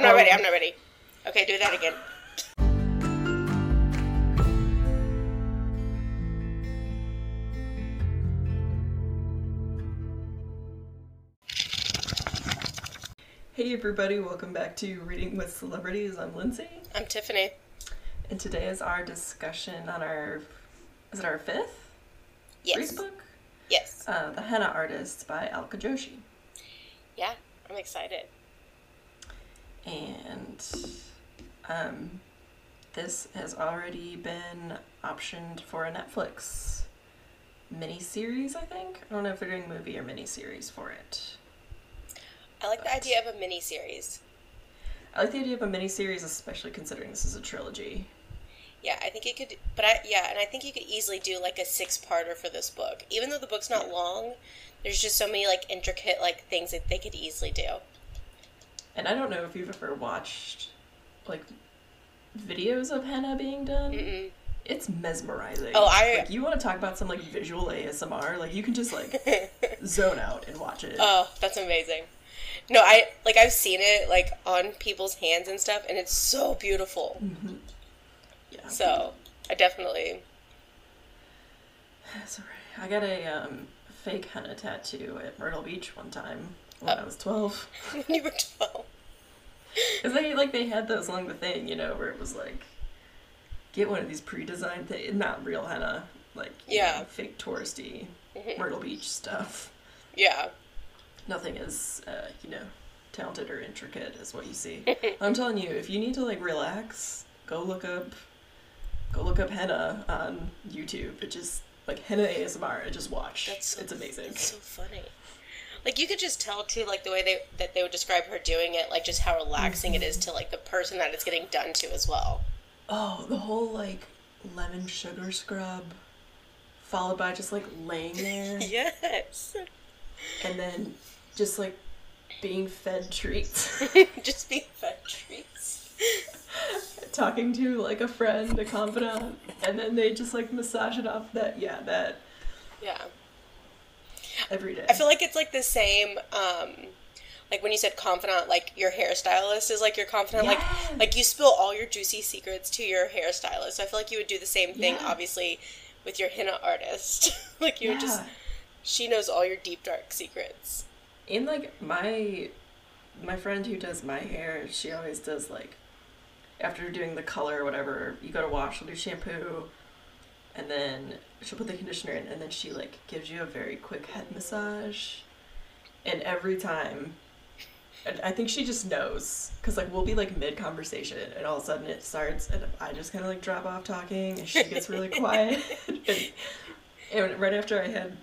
I'm not ready. Okay, do that again. Hey everybody, welcome back to Reading with Celebrities. I'm Lindsay. I'm Tiffany. And today is our discussion on our fifth? Yes. Book? Yes. The Henna Artist by Alka Joshi. Yeah, I'm excited. And this has already been optioned for a Netflix miniseries, I think. I don't know if they're doing a movie or miniseries for it. I like the idea of a miniseries, especially considering this is a trilogy. Yeah, I think it could, and I think you could easily do, like, a 6-parter for this book. Even though the book's not long, there's just so many, like, intricate, like, things that they could easily do. And I don't know if you've ever watched, like, videos of henna being done. Mm-mm. It's mesmerizing. Oh, like, you want to talk about some, like, visual ASMR? Like, you can just, like, zone out and watch it. Oh, that's amazing. No, I've seen it, like, on people's hands and stuff, and it's so beautiful. Mm-hmm. Yeah. So, I got a fake henna tattoo at Myrtle Beach one time when I was 12. You were 12. Because they had those along the thing, you know, where it was, like, get one of these pre-designed things, not real henna, like, you know, fake touristy mm-hmm. Myrtle Beach stuff. Yeah. Nothing as, talented or intricate as what you see. I'm telling you, if you need to, like, relax, go look up henna on YouTube. It just, like, henna ASMR, and just watch. It's amazing. It's so funny. Like, you could just tell, too, like, the way that they would describe her doing it, like, just how relaxing mm-hmm. it is to, like, the person that it's getting done to as well. Oh, the whole, like, lemon sugar scrub, followed by just, like, laying there. Yes. And then... just, like, being fed treats. Just being fed treats. Talking to, like, a friend, a confidant, and then they just, like, massage it off that. Yeah. Every day. I feel like it's, like, the same, like, when you said confidant, like, your hairstylist is, like, your confidant. Yes. Like, you spill all your juicy secrets to your hairstylist. So I feel like you would do the same thing, obviously, with your henna artist. Like, you would just... she knows all your deep, dark secrets. And, like, my friend who does my hair, she always does, like, after doing the color or whatever, you go to wash, she'll do shampoo, and then she'll put the conditioner in, and then she, like, gives you a very quick head massage. And every time, I think she just knows, because, like, we'll be, like, mid-conversation, and all of a sudden it starts, and I just kind of, like, drop off talking, and she gets really quiet. and right after I had...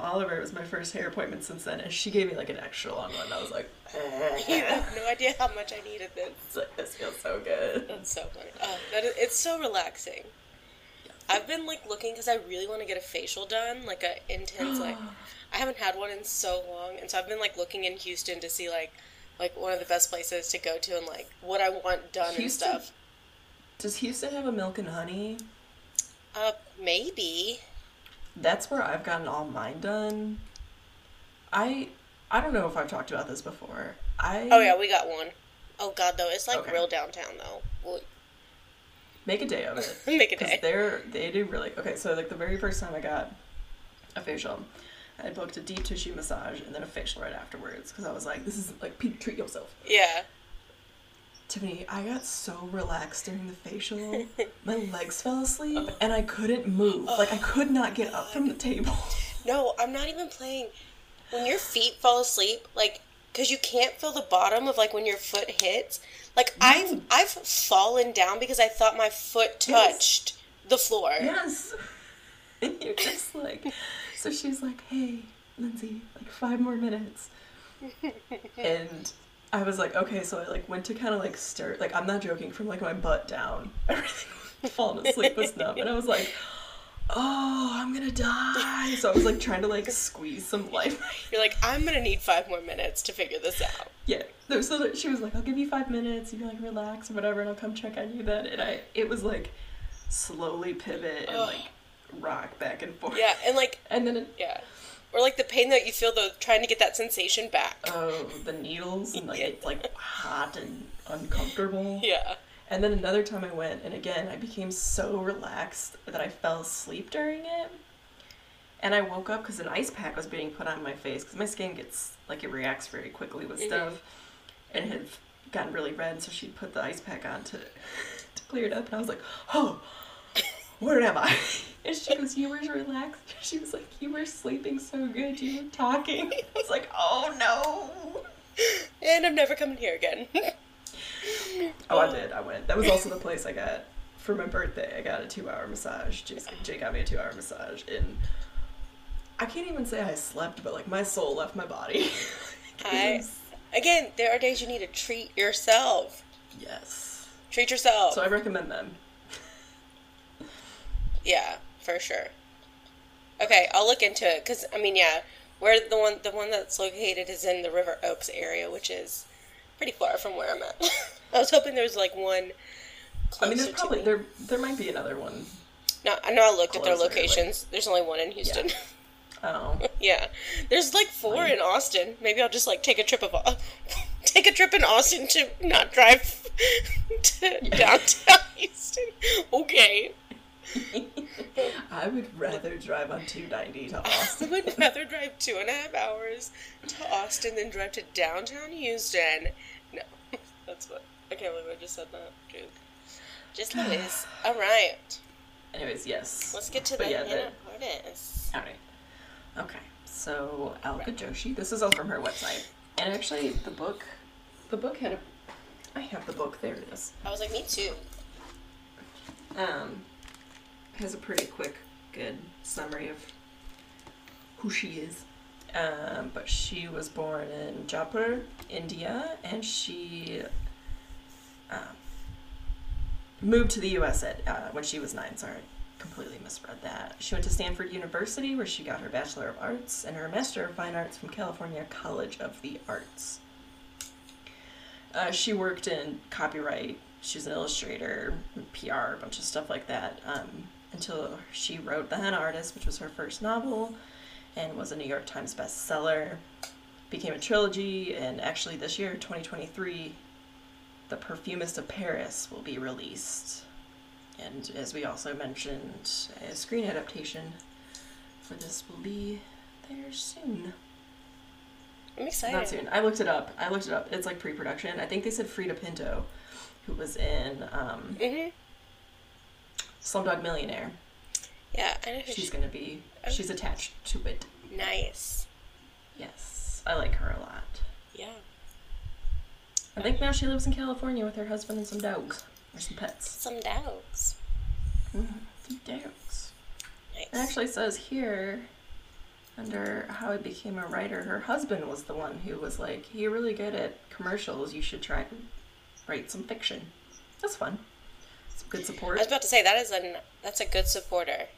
Oliver, it was my first hair appointment since then, and she gave me, like, an extra long one. I was like, you have no idea how much I needed this. It's like, this feels so good. That's so good. It's so relaxing. Yeah. I've been, like, looking, because I really want to get a facial done, like, a intense, like, I haven't had one in so long, and so I've been, like, looking in Houston to see, like one of the best places to go to and, like, what I want done and stuff. Does Houston have a Milk and Honey? Maybe. That's where I've gotten all mine done. I don't know if I've talked about this before. Oh, yeah, we got one. Oh, God, though. It's, like, real downtown, though. Well, make a day of it. Make a day. Because they do really... Okay, so, like, the very first time I got a facial, I booked a deep tissue massage and then a facial right afterwards. Because I was like, this is, like, treat yourself. Yeah. Tiffany, I got so relaxed during the facial, my legs fell asleep, and I couldn't move. Like, I could not get up from the table. No, I'm not even playing. When your feet fall asleep, like, because you can't feel the bottom of, like, when your foot hits. Like, I've fallen down because I thought my foot touched the floor. Yes. And you're just like, so she's like, hey, Lindsay, like, 5 more minutes. And... I was like, okay, so I, like, went to kind of, like, stir, like, I'm not joking, from, like, my butt down, everything was falling asleep was numb, and I was like, oh, I'm gonna die, so I was, like, trying to, like, squeeze some life. You're like, I'm gonna need 5 more minutes to figure this out. Yeah, so she was like, I'll give you 5 minutes, you can, like, relax, or whatever, and I'll come check on you then, and it was, like, slowly pivot and, like, rock back and forth. Yeah, and, like, and then Or like the pain that you feel though trying to get that sensation back. Oh, the needles and like it's like hot and uncomfortable. Yeah. And then another time I went, and again, I became so relaxed that I fell asleep during it. And I woke up because an ice pack was being put on my face because my skin gets, like, it reacts very quickly with stuff. And it had gotten really red, so she put the ice pack on to clear it up. And I was like, oh, where am I? And she goes, you were relaxed. She was like, you were sleeping so good. You were talking. I was like, oh, no. And I'm never coming here again. Oh, I did. I went. That was also the place I got, for my birthday, I got a 2-hour massage. Jay got me a 2-hour massage, and I can't even say I slept, but, like, my soul left my body. Again, there are days you need to treat yourself. Yes. Treat yourself. So I recommend them. Yeah, for sure. Okay, I'll look into it, because, I mean, yeah, where the one that's located is in the River Oaks area, which is pretty far from where I'm at. I was hoping there was like one closer. I mean, there's probably there might be another one. No, I know I looked at their locations. Like, there's only one in Houston. Yeah. Oh. Yeah. There's like 4 in Austin. Maybe I'll just like take a trip in Austin to not drive to downtown Houston. Okay. I would rather drive on 290 to Austin. I would rather drive 2.5 hours to Austin than drive to downtown Houston. No, that's what. I can't believe I just said that. Dude. Just Louise. All right. Anyways, yes. Let's get to the artist. All right. Okay. So, Alka Joshi. This is all from her website. And actually, the book had a... I have the book. There it is. I was like, me too. Has a pretty quick, good summary of who she is. But she was born in Jaipur, India, and she moved to the U.S. When she was 9. Sorry, completely misread that. She went to Stanford University, where she got her Bachelor of Arts and her Master of Fine Arts from California College of the Arts. She worked in copyright. She's an illustrator, PR, a bunch of stuff like that. Until she wrote The Henna Artist, which was her first novel, and was a New York Times bestseller, became a trilogy, and actually this year, 2023, The Perfumist of Paris will be released. And as we also mentioned, a screen adaptation for this will be there soon. I'm excited. Not soon. I looked it up. It's like pre-production. I think they said Frida Pinto, who was in Slumdog Millionaire. Yeah, I know she's going to be. She's attached to it. Nice. Yes, I like her a lot. Yeah. I think now she lives in California with her husband and some dogs or some pets. Some dogs. Mm-hmm. Some dogs. Nice. It actually says here, under how I became a writer, her husband was the one who was like, "You're really good at commercials. You should try and write some fiction." That's fun. Some good support. I was about to say that's a good supporter.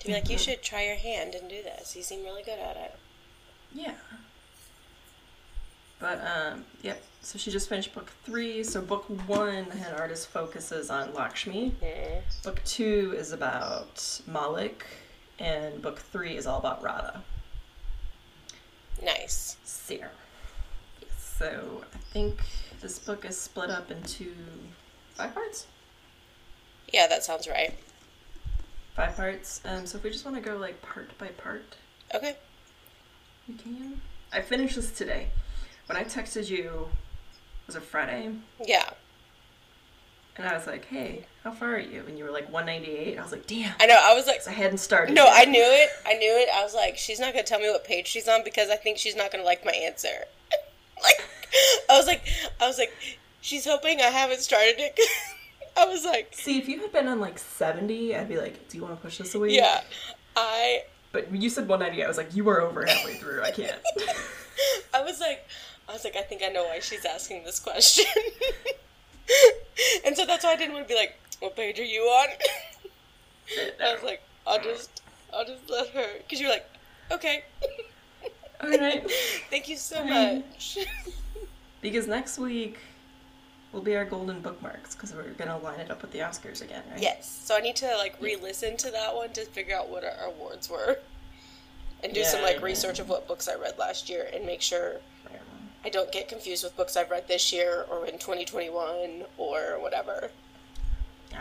To be like, you should try your hand and do this. You seem really good at it. Yeah. But yep. So she just finished book 3. So book 1, The Henna Artist, focuses on Lakshmi. Mm-hmm. Book 2 is about Malik, and book 3 is all about Radha. Nice. Sarah. So I think this book is split up into 5 parts. Yeah, that sounds right. 5 parts. So if we just want to go like part by part. Okay. We can. I finished this today. When I texted you, was it Friday? Yeah. And I was like, hey, how far are you? And you were like 198. I was like, damn. I know. I was like, I hadn't started. No, yet. I knew it. I was like, she's not going to tell me what page she's on because I think she's not going to like my answer. Like, I was like, she's hoping I haven't started it. I was like, see, if you had been on like 70, I'd be like, do you want to push this away? Yeah, But you said 190. I was like, you are over halfway through. I can't. I think I know why she's asking this question. And so that's why I didn't want to be like, what page are you on? I was like, I'll just let her. Because you were like, okay. All right. Thank you so much. Because next week will be our golden bookmarks, because we're going to line it up with the Oscars again, right? Yes. So I need to, like, re-listen to that one to figure out what our awards were. and do some like research of what books I read last year and make sure I don't get confused with books I've read this year or in 2021 or whatever. I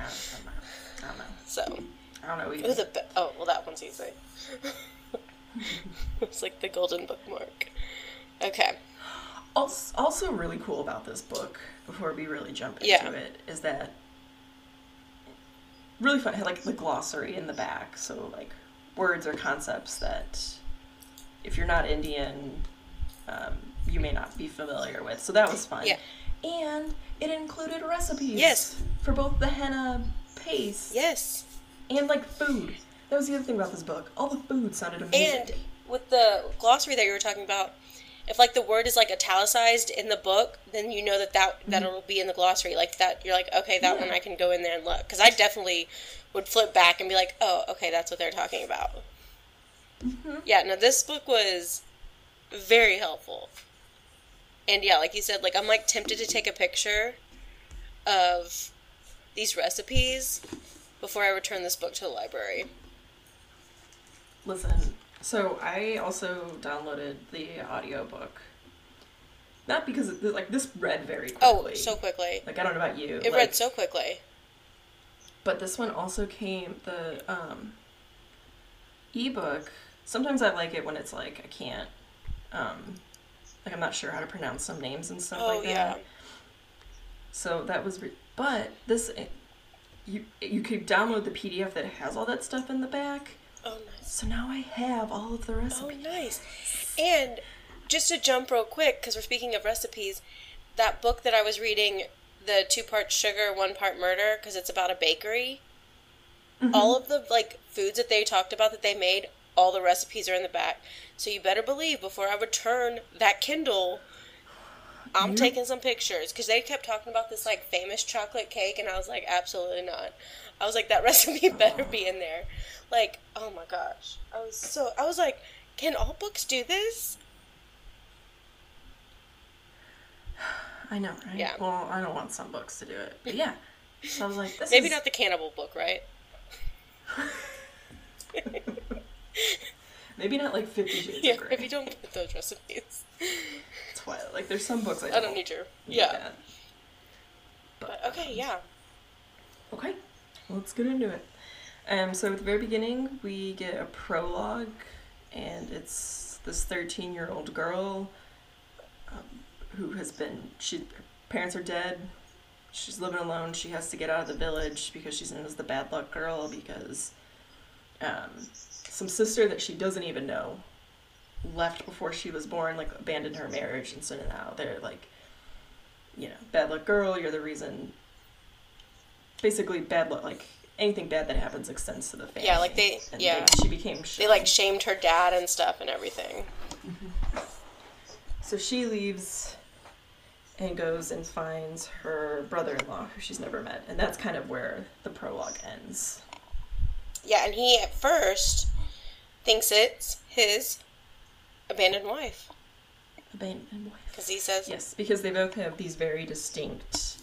don't know. So. I don't know either. Oh, well, that one's easy. It's like the golden bookmark. Okay. Also really cool about this book, before we really jump into it, is that really fun, like the glossary in the back. So like words or concepts that if you're not Indian, you may not be familiar with. So that was fun. Yeah. And it included recipes. Yes. For both the henna paste. Yes. And like food. That was the other thing about this book. All the food sounded amazing. And with the glossary that you were talking about, if like the word is like italicized in the book, then you know that it'll be in the glossary. Like that, you're like, okay, that one I can go in there and look. Because I definitely would flip back and be like, oh, okay, that's what they're talking about. Mm-hmm. Yeah, no, this book was very helpful. And yeah, like you said, like I'm like tempted to take a picture of these recipes before I return this book to the library. Listen, so I also downloaded the audiobook. Not because, this read very quickly. Oh, so quickly. Like, I don't know about you. It read so quickly. But this one also came, the ebook. Sometimes I like it when it's like, I can't, I'm not sure how to pronounce some names and stuff like that. Oh, yeah. So that was, but this, you could download the PDF that has all that stuff in the back. Oh, nice. So now I have all of the recipes. Oh, nice. And just to jump real quick, because we're speaking of recipes, that book that I was reading, the 2-part sugar, 1-part murder, because it's about a bakery, all of the, foods that they talked about that they made, all the recipes are in the back. So you better believe, before I return that Kindle, I'm taking some pictures, because they kept talking about this, famous chocolate cake, and I was like, absolutely not. I was like, that recipe better be in there. Like, oh my gosh. I was like, can all books do this? I know, right? Yeah. Well, I don't want some books to do it, but yeah. So I was like, maybe not the cannibal book, right? Maybe not, 50 Shades of Grey. Yeah, maybe don't put those recipes. That's why, there's some books I don't need your... Yeah. But okay, yeah. Okay, let's get into it. So at the very beginning, we get a prologue, and it's this 13-year-old girl who has been... her parents are dead. She's living alone. She has to get out of the village because she's known as the bad luck girl because... some sister that she doesn't even know left before she was born, abandoned her marriage, and so now they're bad luck girl, you're the reason. Basically, bad luck, anything bad that happens extends to the family. Yeah, she became shy. They, shamed her dad and stuff and everything. Mm-hmm. So she leaves and goes and finds her brother-in-law, who she's never met, and that's kind of where the prologue ends. Yeah, and he, at first... thinks it's his abandoned wife. Because he says... Yes, because they both have these very distinct,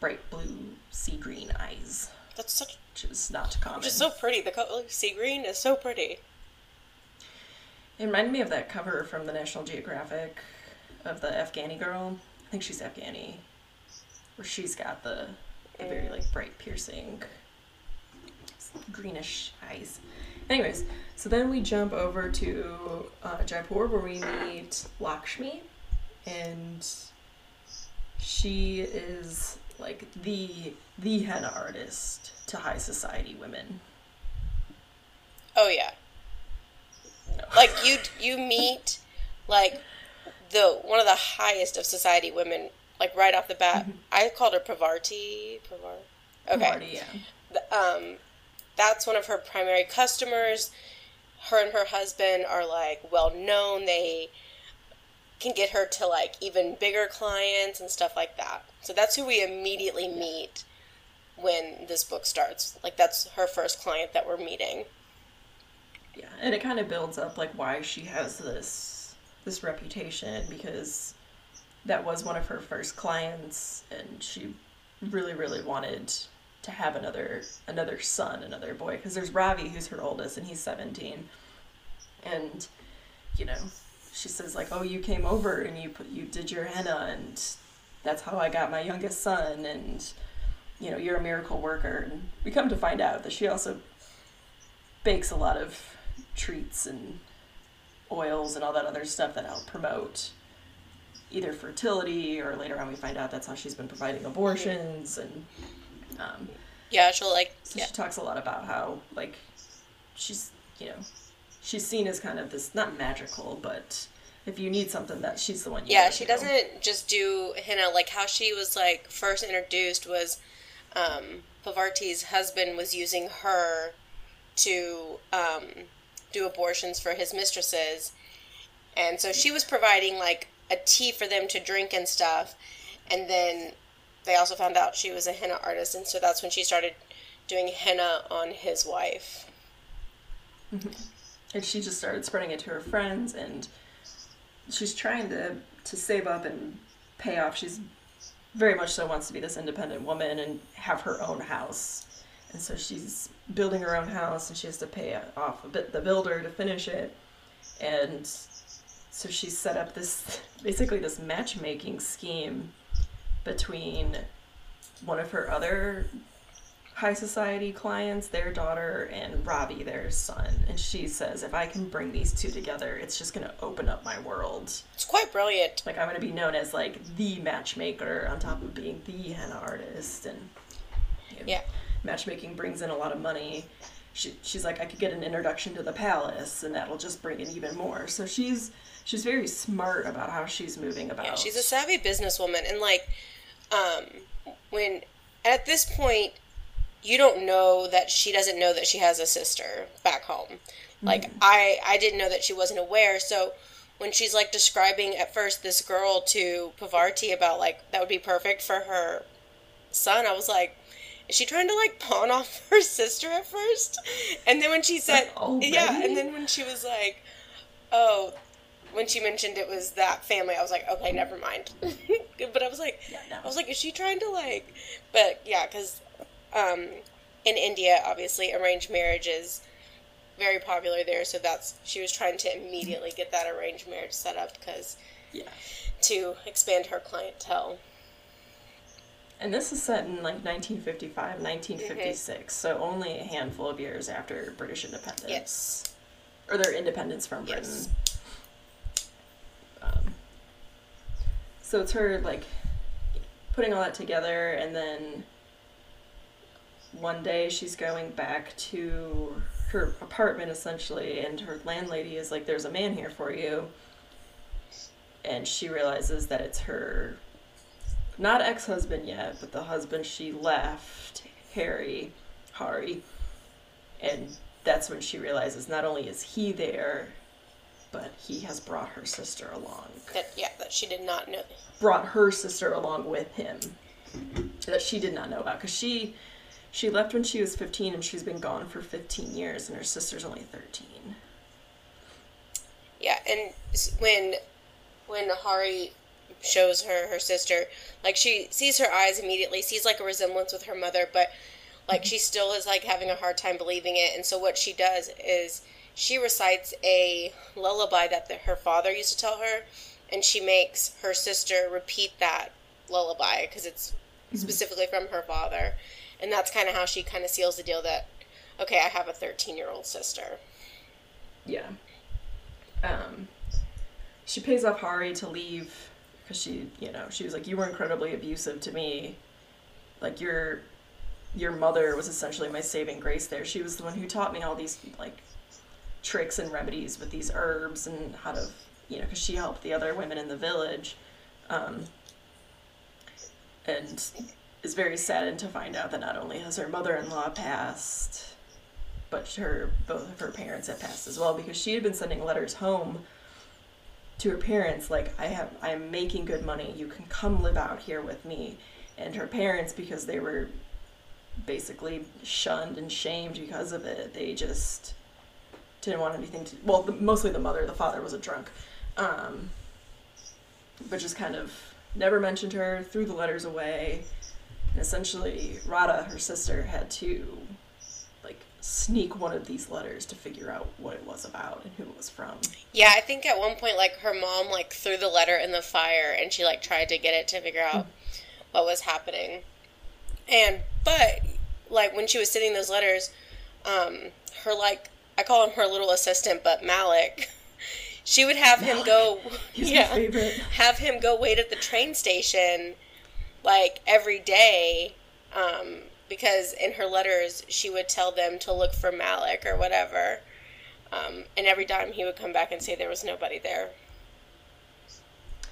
bright blue, sea green eyes. That's such... Which is not common. Which is so pretty. The color sea green is so pretty. It reminded me of that cover from the National Geographic of the Afghani girl. I think she's Afghani. Where she's got the very, bright piercing... greenish eyes. Anyways, so then we jump over to Jaipur, where we meet Lakshmi, and she is the henna artist to high society women. Oh yeah. No. You meet the one of the highest of society women right off the bat. Mm-hmm. I called her Pravarti. Okay. Pravarti, yeah. That's one of her primary customers. Her and her husband are, well known. They can get her to, even bigger clients and stuff like that. So that's who we immediately meet when this book starts. That's her first client that we're meeting. Yeah, and it kind of builds up, why she has this reputation, because that was one of her first clients, and she really, really wanted... to have another boy, because there's Ravi, who's her oldest, and he's 17, And, you know, she says, like, oh, you came over and you did your henna, and that's how I got my youngest son, and, you know, you're a miracle worker. And we come to find out that she also bakes a lot of treats and oils and all that other stuff that help promote either fertility, or later on we find out that's how she's been providing abortions. And yeah, she'll like, so yeah, she talks a lot about how, like, she's, you know, she's seen as kind of this, not magical, but if you need something, that she's the one you need. She doesn't just do henna. Like, how she was, like, first introduced was Pavarti's husband was using her to do abortions for his mistresses, and so she was providing, like, a tea for them to drink and stuff. And then they also found out she was a henna artist, and so that's when she started doing henna on his wife. Mm-hmm. And she just started spreading it to her friends, and she's trying to save up and pay off. She's very much so wants to be this independent woman and have her own house. And so she's building her own house, and she has to pay off a bit the builder to finish it. And so she set up this, basically this matchmaking scheme between one of her other high society clients, their daughter, and Robbie, their son. And she says, if I can bring these two together, it's just going to open up my world. It's quite brilliant. Like, I'm going to be known as, like, the matchmaker on top of being the henna artist. And, you know, yeah, matchmaking brings in a lot of money. She's like, I could get an introduction to the palace, and that'll just bring in even more. So she's very smart about how she's moving about. Yeah, she's a savvy businesswoman. And, like, when at this point, you don't know that she doesn't know that she has a sister back home. Like, mm-hmm. I didn't know that she wasn't aware. So when she's, like, describing at first this girl to Pavarti about, like, that would be perfect for her son, I was like, is she trying to, like, pawn off her sister at first? And then when she said, yeah, and then when she was like, oh, when she mentioned it was that family, I was like, okay, never mind. But I was like, yeah, no. I was like, is she trying to, like, but yeah, because in India, obviously, arranged marriage is very popular there, so that's, she was trying to immediately get that arranged marriage set up, because, yeah, to expand her clientele. And this is set in, like, 1955, 1956, mm-hmm. so only a handful of years after British independence. Yes. Or their independence from Britain. Yes. So it's her, like, putting all that together, and then one day she's going back to her apartment, essentially, and her landlady is like, there's a man here for you. And she realizes that it's her, not ex-husband yet, but the husband she left, Hari. And that's when she realizes not only is he there, but he has brought her sister along. That she did not know. Brought her sister along with him. That she did not know about. Because she left when she was 15, and she's been gone for 15 years, and her sister's only 13. Yeah, and when Hari shows her sister, like, she sees her eyes immediately, sees, like, a resemblance with her mother, but, like, mm-hmm. she still is, like, having a hard time believing it. And so what she does is she recites a lullaby that her father used to tell her, and she makes her sister repeat that lullaby, because it's mm-hmm. specifically from her father. And that's kind of how she kind of seals the deal that, okay, I have a 13-year-old sister. Yeah. She pays off Hari to leave, because she, you know, she was like, you were incredibly abusive to me. Like, your mother was essentially my saving grace there. She was the one who taught me all these, like, tricks and remedies with these herbs and how to, you know, because she helped the other women in the village. And is very saddened to find out that not only has her mother-in-law passed, but both of her parents had passed as well, because she had been sending letters home to her parents, like, I'm making good money, you can come live out here with me. And her parents, because they were basically shunned and shamed because of it, they just didn't want anything to, well, mostly the mother, the father was a drunk, but just kind of never mentioned her, threw the letters away. And essentially, Radha, her sister, had to like sneak one of these letters to figure out what it was about and who it was from. Yeah, I think at one point like her mom like threw the letter in the fire and she like tried to get it to figure out what was happening. And but like when she was sending those letters, her like I call him her little assistant, but Malik. She would have him go, have him go wait at the train station, like, every day, because in her letters, she would tell them to look for Malik or whatever, and every time he would come back and say there was nobody there.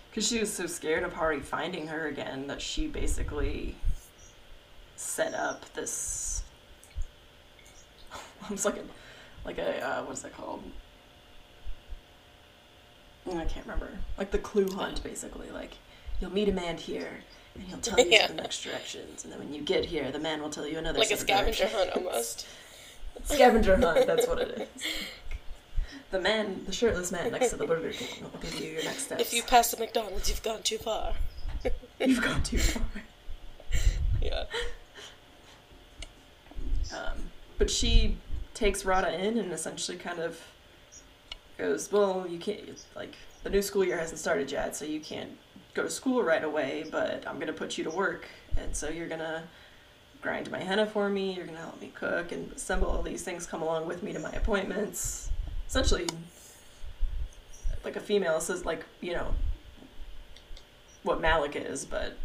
Because she was so scared of Hari finding her again that she basically set up this, almost like a what's that called? I can't remember. Like the clue hunt, basically. Like, you'll meet a man here, and he'll tell you the next directions. And then when you get here, the man will tell you another. Like a scavenger hunt, almost. Scavenger hunt, that's what it is. The shirtless man next to the Burger King will give you your next steps. If you pass the McDonald's, you've gone too far. You've gone too far. Yeah. But she takes Radha in and essentially kind of goes, well, you can't, like, the new school year hasn't started yet, so you can't go to school right away, but I'm going to put you to work, and so you're going to grind my henna for me, you're going to help me cook and assemble all these things, come along with me to my appointments. Essentially, like a female, says, like, you know, what Malik is, but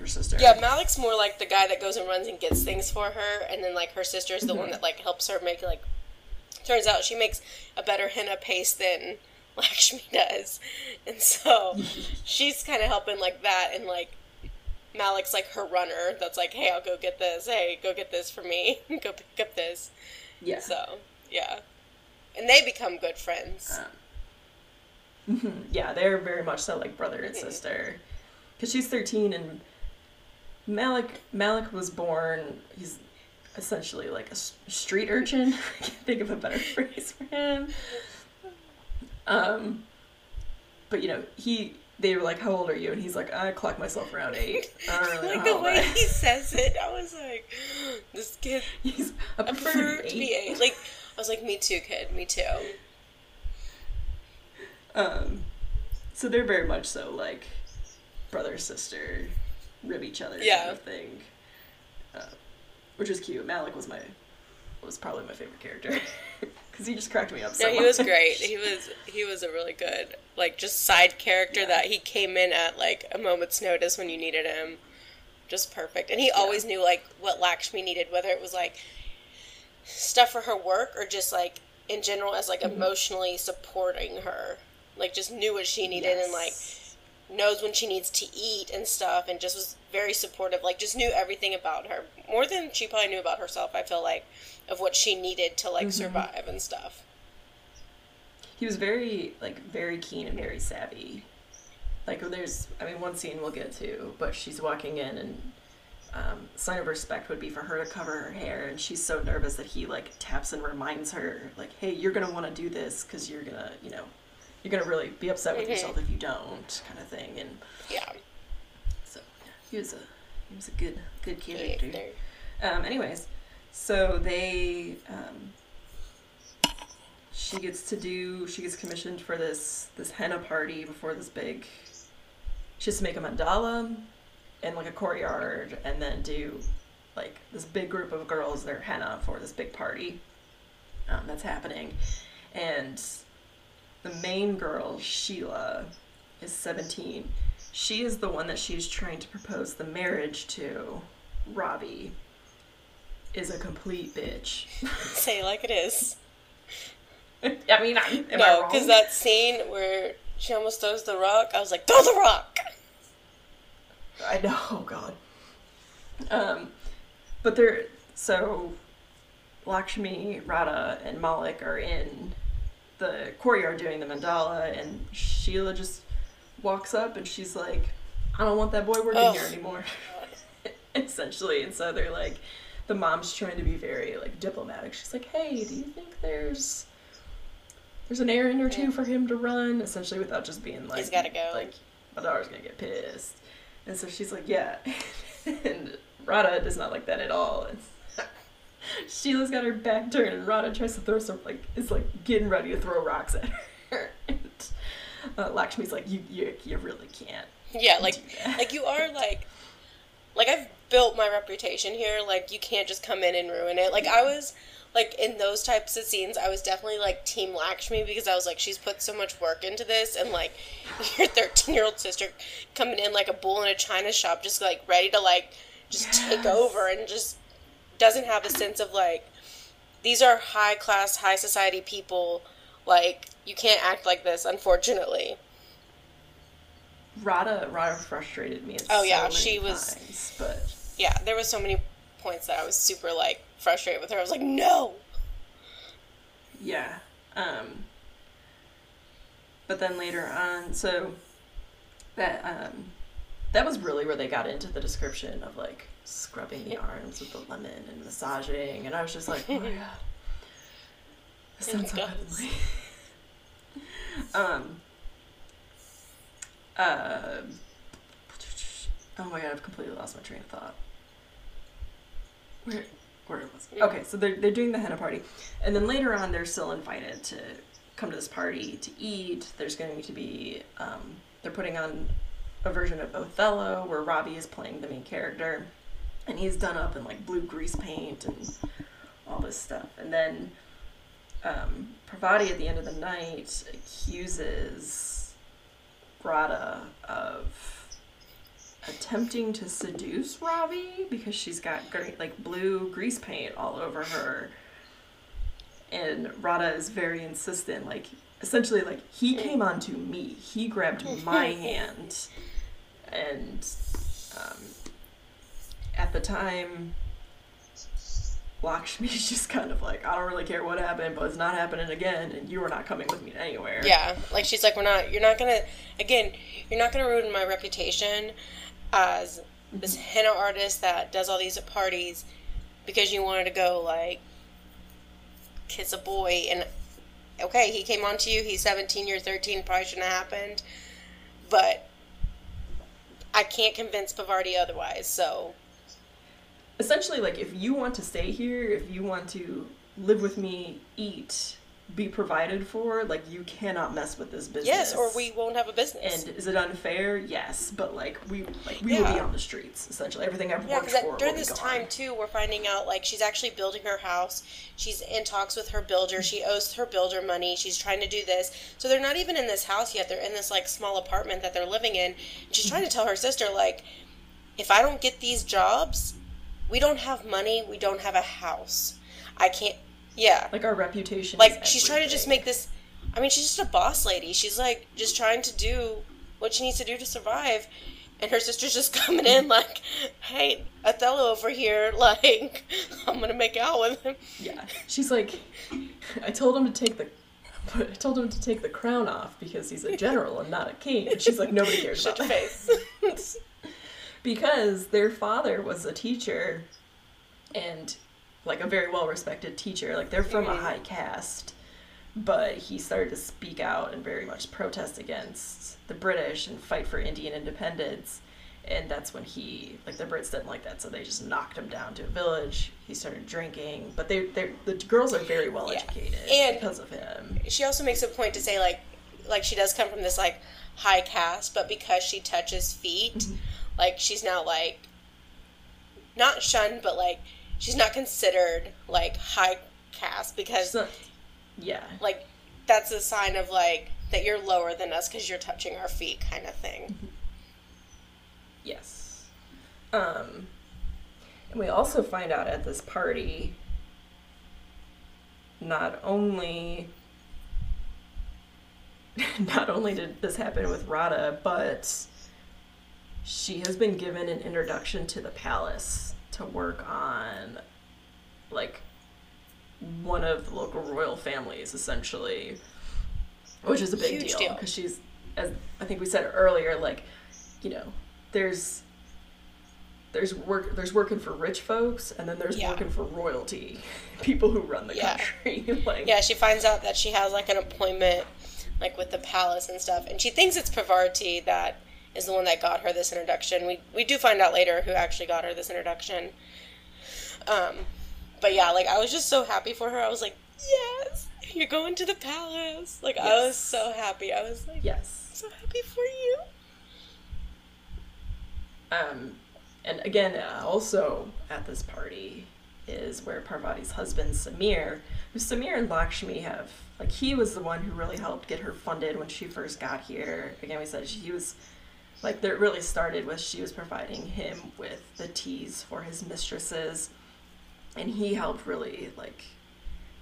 her sister. Yeah, Malik's more like the guy that goes and runs and gets things for her, and then, like, her sister's the one that, like, helps her make, like, turns out she makes a better henna paste than Lakshmi does. And so she's kind of helping like that. And like Malik's like her runner that's like, hey, I'll go get this. Hey, go get this for me. Go pick up this. Yeah. So, yeah. And they become good friends. Yeah, they're very much so like brother and sister. Because she's 13 and Malik was born, he's essentially like a street urchin. I can't think of a better phrase for him. But you know, they were like, how old are you? And he's like, I clock myself around 8. I don't really like know the way he says it, I was like, this kid, he's a preferred to be 8. Like, I was like, me too, kid, me too. So they're very much so like brother, sister, rib each other kind of thing. Which is cute. Malik was probably my favorite character because he just cracked me up so much. Yeah, he was great. He was a really good, like, just side character that he came in at, like, a moment's notice when you needed him. Just perfect. And he always knew, like, what Lakshmi needed, whether it was, like, stuff for her work or just, like, in general as, like, emotionally supporting her. Like, just knew what she needed and, like, knows when she needs to eat and stuff, and just was very supportive, like, just knew everything about her, more than she probably knew about herself, I feel like, of what she needed to, like, survive and stuff. He was very, like, very keen and very savvy. Like, there's, I mean, one scene we'll get to, but she's walking in, and sign of respect would be for her to cover her hair, and she's so nervous that he, like, taps and reminds her, like, hey, you're gonna want to do this, because you're gonna, you know, you're going to really be upset with yourself if you don't, kind of thing. And so, he was a good character. Anyways, so they, she gets commissioned for this henna party before this big, she has to make a mandala in, like, a courtyard and then do, like, this big group of girls, their henna for this big party that's happening. And the main girl, Sheila, is 17. She is the one that she's trying to propose the marriage to. Robbie is a complete bitch. Say it like it is. I mean, am I wrong? Because that scene where she almost throws the rock, I was like, throw the rock! I know, oh God. But they're, so Lakshmi, Radha, and Malik are in the courtyard doing the mandala, and Sheila just walks up and she's like, I don't want that boy working here anymore. Essentially. And so they're like, the mom's trying to be very, like, diplomatic. She's like, hey, do you think there's an errand or two for him to run? Essentially, without just being like, he's gotta go. Like, my daughter's gonna get pissed. And so she's like, yeah. And Radha does not like that at all. Sheila's got her back turned and Rana tries to throw some, is getting ready to throw rocks at her. And Lakshmi's like, you really can't. Yeah, you are like I've built my reputation here. Like, you can't just come in and ruin it. Like, I was, in those types of scenes, I was definitely, Team Lakshmi, because I was like, she's put so much work into this, and, your 13-year-old sister coming in like a bull in a china shop, just, ready to, just yes. take over, and just doesn't have a sense of, these are high-class, high-society people. You can't act like this, unfortunately. Radha frustrated me. Oh, yeah, yeah, there was so many points that I was super, frustrated with her. I was like, no! Yeah. But then later on, so that was really where they got into the description of, scrubbing the arms with the lemon and massaging, and I was just like, oh, my God. That sounds unheavenly. Oh my God, I've completely lost my train of thought. Where was it? Okay, so they're doing the henna party. And then later on, they're still invited to come to this party to eat. There's going to be, they're putting on a version of Othello where Robbie is playing the main character. And he's done up in, blue grease paint and all this stuff. And then Parvati, at the end of the night, accuses Radha of attempting to seduce Ravi because she's got blue grease paint all over her, and Radha is very insistent, essentially he came onto me, he grabbed my hand, and at the time Lakshmi's just kind of I don't really care what happened, but it's not happening again, and you are not coming with me anywhere. Yeah, she's like, you're not gonna ruin my reputation as this henna artist that does all these parties because you wanted to go, kiss a boy, and okay, he came on to you, he's 17, you're 13, probably shouldn't have happened, but I can't convince Pavarti otherwise, so... Essentially, if you want to stay here, if you want to live with me, eat, be provided for, you cannot mess with this business. Yes, or we won't have a business. And is it unfair? Yes, but, we will be on the streets, essentially. Everything I've worked for will be gone. During this time, too, we're finding out, she's actually building her house. She's in talks with her builder. She owes her builder money. She's trying to do this. So they're not even in this house yet. They're in this, small apartment that they're living in. And she's trying to tell her sister, if I don't get these jobs... We don't have money. We don't have a house. I can't... Yeah. Our reputation is she's everything. Trying to just make this... I mean, she's just a boss lady. She's, just trying to do what she needs to do to survive. And her sister's just coming in hey, Othello over here, I'm gonna make out with him. Yeah. She's I told him to take the crown off because he's a general and not a king. And she's like, nobody cares about that. Because their father was a teacher, and, a very well-respected teacher. They're from a high caste, but he started to speak out and very much protest against the British and fight for Indian independence, and that's when he, the Brits didn't like that, so they just knocked him down to a village. He started drinking, but the girls are very well-educated because of him. She also makes a point to say, she does come from this, high caste, but because she touches feet... Mm-hmm. She's now, not shunned, but, she's not considered, high caste because... Yeah. That's a sign of, that you're lower than us because you're touching our feet kind of thing. Mm-hmm. Yes. And we also find out at this party not only did this happen with Radha, but... She has been given an introduction to the palace to work on, one of the local royal families, essentially, which is a big deal. Because she's, as I think we said earlier, there's working for rich folks, and then there's working for royalty, people who run the country. Yeah, she finds out that she has, an appointment, with the palace and stuff, and she thinks it's Parvati that... is the one that got her this introduction. We do find out later who actually got her this introduction. But yeah, like, I was just so happy for her. I was like, yes, you're going to the palace. Like, yes. I was so happy. I was like, yes, I'm so happy for you. And again, also at this party is where Parvati's husband, Samir, who Samir and Lakshmi have, like, he was the one who really helped get her funded when she first got here. Again, we said she was, like, it really started with she was providing him with the teas for his mistresses. And he helped really, like,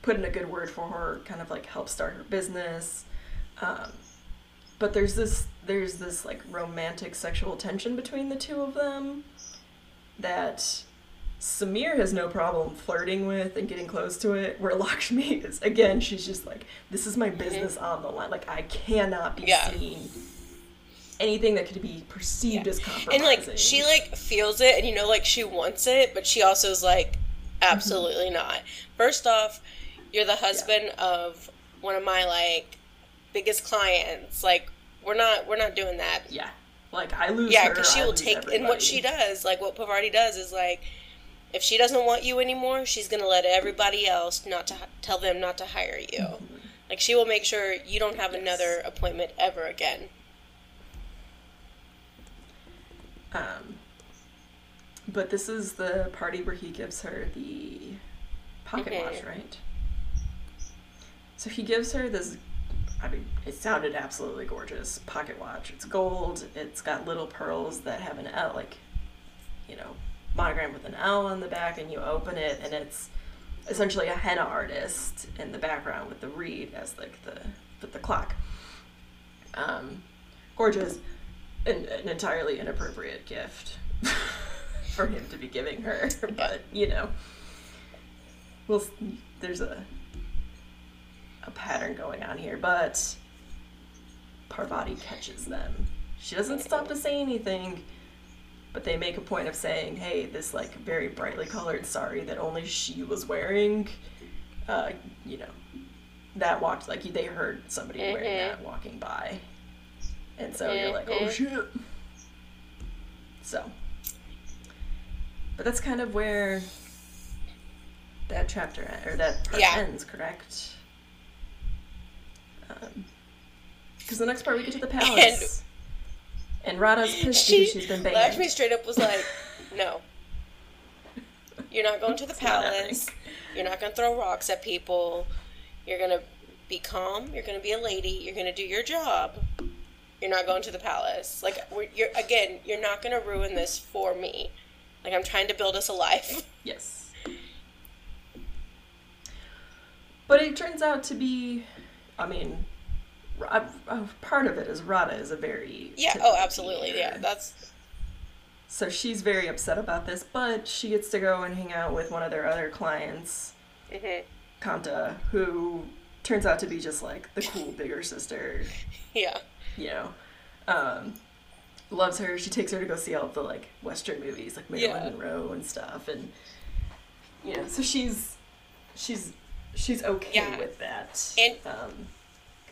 put in a good word for her, kind of, like, help start her business. But there's this, like, romantic sexual tension between the two of them that Samir has no problem flirting with and getting close to it, where Lakshmi is, again, she's just like, this is my business on the line. Like, I cannot be seen anything that could be perceived as compromising. And, like, she, like, feels it, and, you know, like, she wants it, but she also is like, absolutely not. First off, you're the husband of one of my, like, biggest clients. Like, we're not doing that. Yeah. Like, I lose her. Yeah, because she will take, everybody. And what she does, like, what Parvati does is, like, if she doesn't want you anymore, she's going to let everybody else tell them not to hire you. Mm-hmm. Like, she will make sure you don't have another appointment ever again. But this is the party where he gives her the pocket watch, right? So he gives her this, I mean, it sounded absolutely gorgeous, pocket watch. It's gold. It's got little pearls that have an L, like, you know, monogram with an L on the back, and you open it, and it's essentially a henna artist in the background with the reed as, like, the clock. Gorgeous. An entirely inappropriate gift. For him to be giving her, but you know, well, there's a pattern going on here. But Parvati catches them. She doesn't stop to say anything, but they make a point of saying, "Hey, this like very brightly colored sari that only she was wearing, you know, that walked like they heard somebody wearing that walking by, and so you're like, oh shit." So. But that's kind of where that chapter, or that part ends, correct? Because the next part we get to the palace. And Radha's pissed because she's been banned. Lakshmi straight up was like, no. You're not going to the palace. You're not going to throw rocks at people. You're going to be calm. You're going to be a lady. You're going to do your job. You're not going to the palace. Like, you're not going to ruin this for me. Like, I'm trying to build us a life. Yes. But it turns out to be, I mean, part of it is Radha is a very... Yeah, oh, absolutely, leader. Yeah, that's... So she's very upset about this, but she gets to go and hang out with one of their other clients, Kanta, who turns out to be just, like, the cool bigger sister. Yeah. You know, loves her. She takes her to go see all of the, like, Western movies, like Marilyn Monroe and stuff, and you know, so she's okay with that. And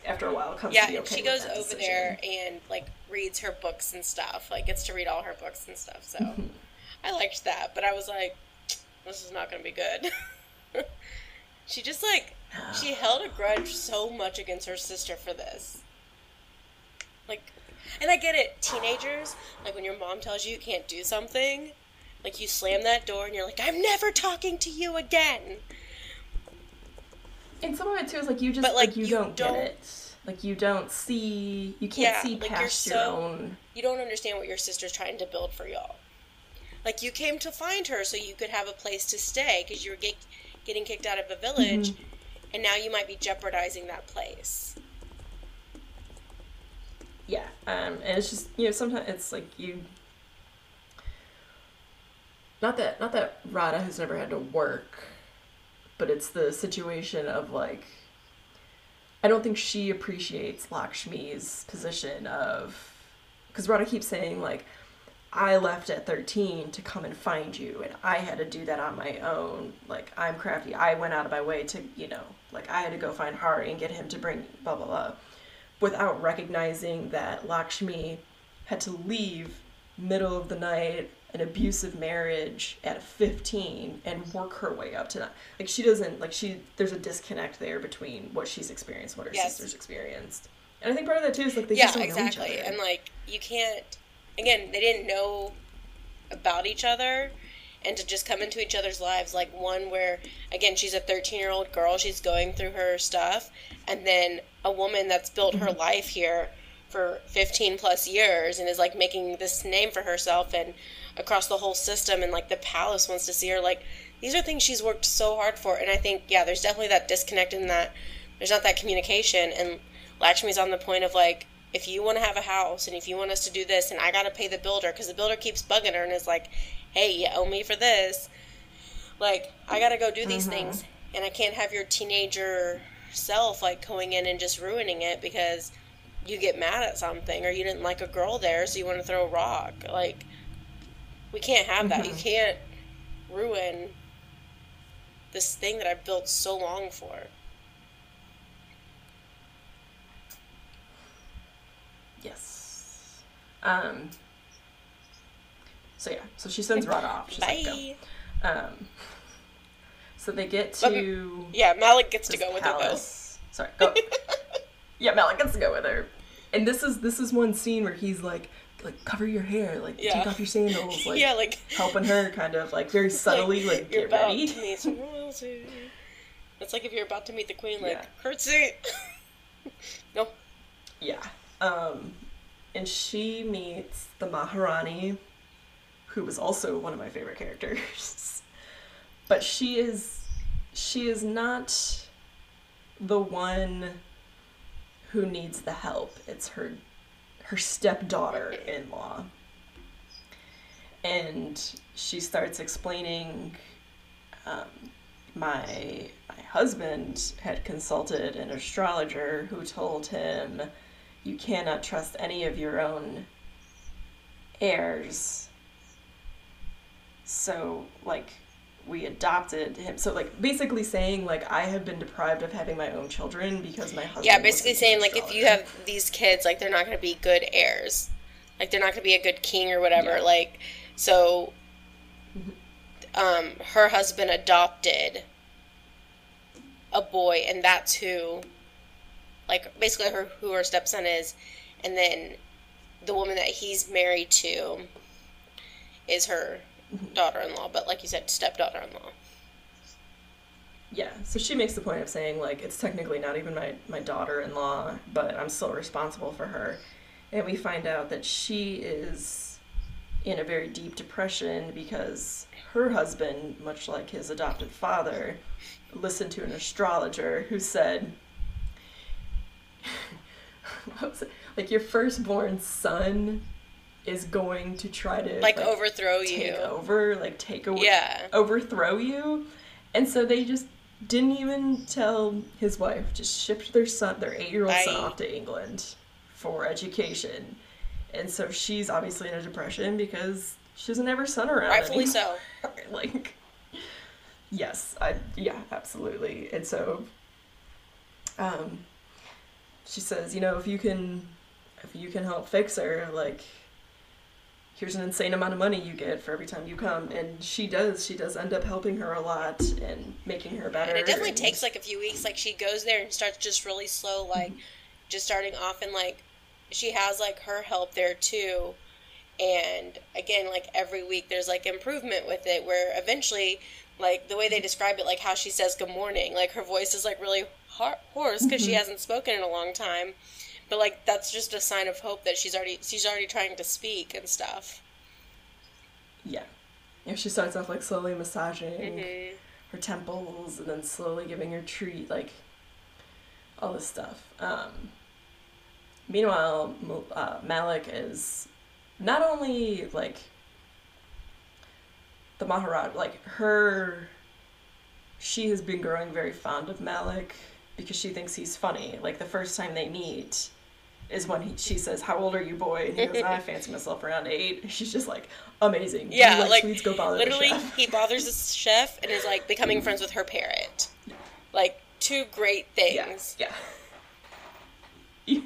after a while, comes to be okay. She goes over there and like reads her books and stuff. Like, gets to read all her books and stuff. So I liked that, but I was like, this is not going to be good. She just like she held a grudge so much against her sister for this, like. And I get it, teenagers, like when your mom tells you can't do something, like you slam that door and you're like, I'm never talking to you again. And some of it too is like you just, but, like you don't get it. Like you don't see, you can't see like past your own. You don't understand what your sister's trying to build for y'all. Like you came to find her so you could have a place to stay because you were getting kicked out of a village and now you might be jeopardizing that place. Yeah, and it's just, you know, sometimes it's like you, not that Radha has never had to work, but it's the situation of like, I don't think she appreciates Lakshmi's position of, because Radha keeps saying like, I left at 13 to come and find you, and I had to do that on my own, like, I'm crafty, I went out of my way to, you know, like, I had to go find Hari and get him to bring blah, blah, blah. Without recognizing that Lakshmi had to leave middle of the night an abusive marriage at 15 and work her way up to that. Like, she doesn't, like, she, there's a disconnect there between what she's experienced and what her sister's experienced. And I think part of that, too, is, like, they just don't know each other. And, like, you can't, again, they didn't know about each other, and to just come into each other's lives, like, one where, again, she's a 13-year-old girl, she's going through her stuff, and then a woman that's built her life here for 15-plus years and is, like, making this name for herself and across the whole system, and, like, the palace wants to see her. Like, these are things she's worked so hard for, and I think, yeah, there's definitely that disconnect in that there's not that communication, and Lakshmi's on the point of, like, if you want to have a house and if you want us to do this and I got to pay the builder because the builder keeps bugging her and is like, hey, you owe me for this. Like, I got to go do these things, and I can't have your teenager self, like, going in and just ruining it because you get mad at something or you didn't like a girl there so you want to throw a rock. Like, we can't have that. You can't ruin this thing that I've built so long for. Yes. So, yeah. So she sends Rod off. She's like, go. So they get to... Yeah, Malik gets to go with palace. Her, though. Sorry. Go. Yeah, Malik gets to go with her. And this is one scene where he's like, cover your hair. Like, take off your sandals. Like, yeah, like... helping her kind of, like, very subtly, like get ready. It's like if you're about to meet the queen, like, curtsy. No. Yeah. And she meets the Maharani, who was also one of my favorite characters. But she is not the one who needs the help. It's her stepdaughter-in-law. And she starts explaining, my husband had consulted an astrologer who told him, you cannot trust any of your own heirs. So, like, we adopted him. So, like, basically saying, like, I have been deprived of having my own children because my husband... Yeah, basically saying, like, if you have these kids, like, they're not going to be good heirs. Like, they're not going to be a good king or whatever. Yeah. Like, so, her husband adopted a boy, and that's who... Like, basically who her stepson is, and then the woman that he's married to is her daughter-in-law, but like you said, stepdaughter-in-law. Yeah, so she makes the point of saying, like, it's technically not even my daughter-in-law, but I'm still responsible for her. And we find out that she is in a very deep depression because her husband, much like his adopted father, listened to an astrologer who said... What was it? Like, your firstborn son is going to try to like overthrow you, overthrow you, and so they just didn't even tell his wife. Just shipped their 8-year-old son off to England for education, and so she's obviously in a depression because she doesn't have her son around. Rightfully anymore. So. Like, yes, yeah, absolutely, and so. She says, you know, if you can help fix her, like, here's an insane amount of money you get for every time you come. And she does end up helping her a lot and making her better. And it definitely takes, like, a few weeks. Like, she goes there and starts just really slow, like, just starting off. And, like, she has, like, her help there, too. And, again, like, every week there's, like, improvement with it where eventually, like, the way they describe it, like, how she says good morning. Like, her voice is, like, really... hoarse because she hasn't spoken in a long time, but like that's just a sign of hope that she's already trying to speak and stuff. Yeah, you know, she starts off like slowly massaging her temples and then slowly giving her treat, like all this stuff. Meanwhile, Malik is not only like the Maharaj, like her. She has been growing very fond of Malik. Because she thinks he's funny. Like, the first time they meet is when she says, how old are you, boy? And he goes, I fancy myself around 8. She's just like, amazing. Yeah, like, please go bother literally, the chef. He bothers the chef and is, like, becoming friends with her parrot. Like, two great things. Yeah.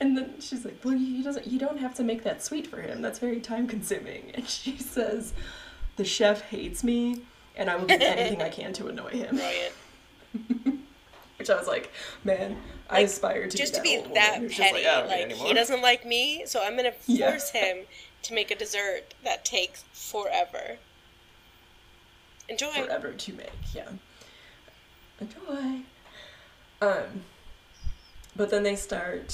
And then she's like, well, you don't have to make that sweet for him. That's very time consuming. And she says, the chef hates me and I will do anything I can to annoy him. Brilliant. Which I was like, man, like, I aspire to just be that, to be that petty. Like, oh, like he doesn't like me, so I'm going to force him to make a dessert that takes forever. Enjoy. Forever to make, yeah. Enjoy. But then they start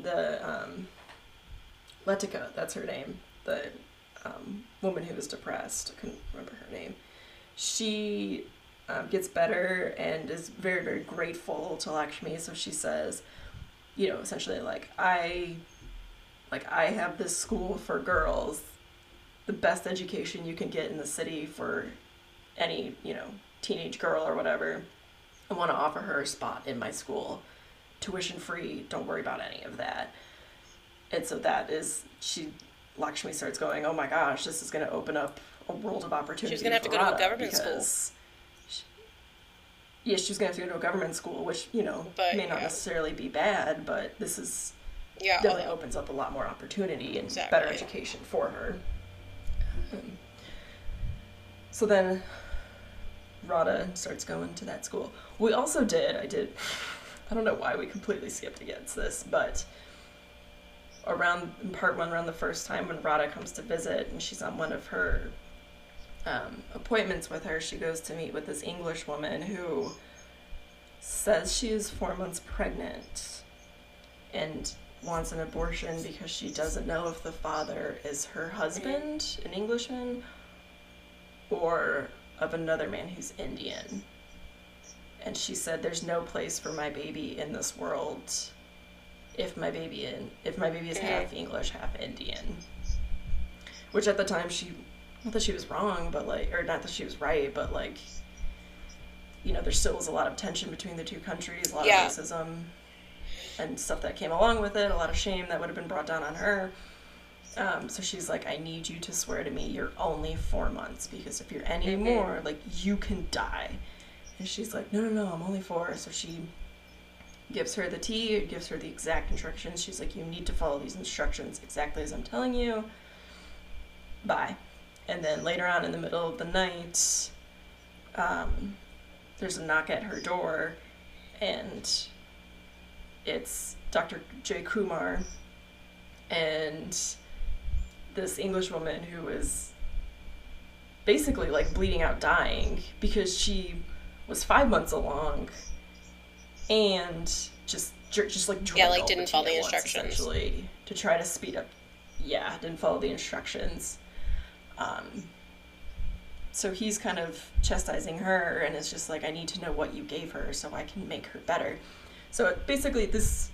the, Letica, that's her name, the woman who was depressed, I couldn't remember her name. She gets better and is very, very grateful to Lakshmi, so she says, you know, essentially, like, I have this school for girls, the best education you can get in the city for any, you know, teenage girl or whatever. I want to offer her a spot in my school. Tuition free, don't worry about any of that. And so that is, Lakshmi starts going, oh my gosh, this is going to open up a world of opportunity. She's going to have to go to a government school. Yeah, she's going to have to go to a government school, which, you know, but, may not necessarily be bad, but this is definitely opens up a lot more opportunity and better education for her. So then Radha starts going to that school. We also did, I don't know why we completely skipped against this, but in part one, around the first time when Radha comes to visit and she's on one of her appointments with her, she goes to meet with this English woman who says she is 4 months pregnant and wants an abortion because she doesn't know if the father is her husband, an Englishman, or of another man who's Indian. And she said, there's no place for my baby in this world if my baby is half English, half Indian. Which at the time not that she was right, but you know, there still was a lot of tension between the two countries, a lot of racism and stuff that came along with it, a lot of shame that would have been brought down on her. So she's like, I need you to swear to me you're only 4 months, because if you're any more, like, you can die. And she's like, no, I'm only 4. So she gives her the tea, gives her the exact instructions. She's like, you need to follow these instructions exactly as I'm telling you. Bye. And then later on in the middle of the night, there's a knock at her door, and it's Dr. J. Kumar and this English woman who is basically, like, bleeding out, dying, because she was 5 months along and just drank didn't follow the instructions, essentially, to try to speed up. Yeah, didn't follow the instructions. So he's kind of chastising her, and it's just like, I need to know what you gave her so I can make her better. So basically this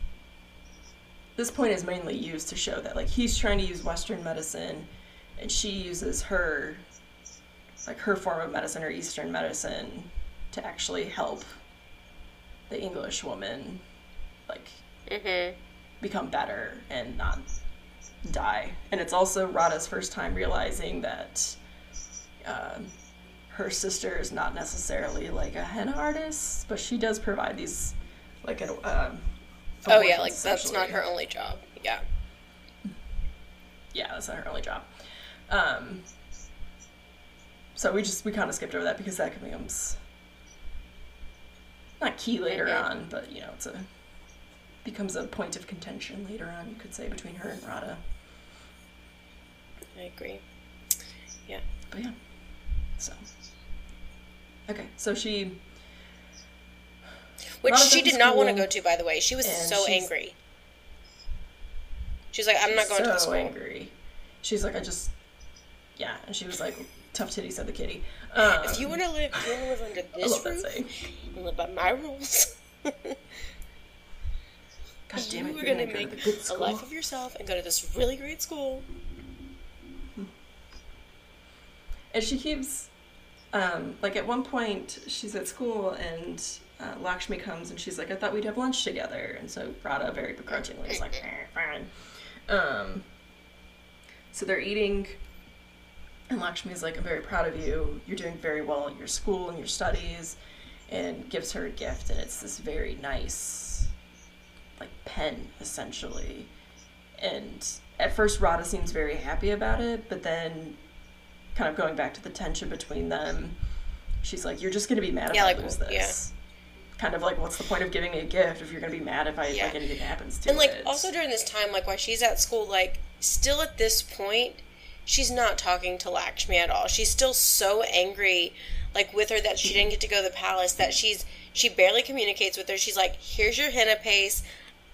point is mainly used to show that, like, he's trying to use Western medicine and she uses her, like, her form of medicine or Eastern medicine to actually help the English woman, like, become better and not die. And it's also Radha's first time realizing that her sister is not necessarily, like, a henna artist, but she does provide these, like, an that's not her only job. Yeah, that's not her only job. So we kind of skipped over that because that becomes not key later on, but, you know, becomes a point of contention later on, you could say, between her and Radha. I agree. Yeah. But yeah. So. Okay, so she... Which she did not want to go to, by the way. She was so angry. She's like, I'm not going to the school. So angry. She's like, I just... Yeah, and she was like, tough titty, said the kitty. If you want to live under this roof, and live by my rules. God damn it, you're going to make a life of yourself and go to this really great school. And she keeps... like, at one point, she's at school, and... Lakshmi comes and she's like, I thought we'd have lunch together. And so Radha very begrudgingly is like, fine. So they're eating, and Lakshmi's like, I'm very proud of you. You're doing very well at your school and your studies, and gives her a gift, and it's this very nice like pen essentially. And at first Radha seems very happy about it, but then kind of going back to the tension between them, she's like, you're just going to be mad if I lose this. Yeah. Kind of like, what's the point of giving me a gift if you're going to be mad if I like anything happens to it? And like also during this time, like while she's at school, like still at this point, she's not talking to Lakshmi at all. She's still so angry, like with her that she didn't get to go to the palace, that she barely communicates with her. She's like, here's your henna paste.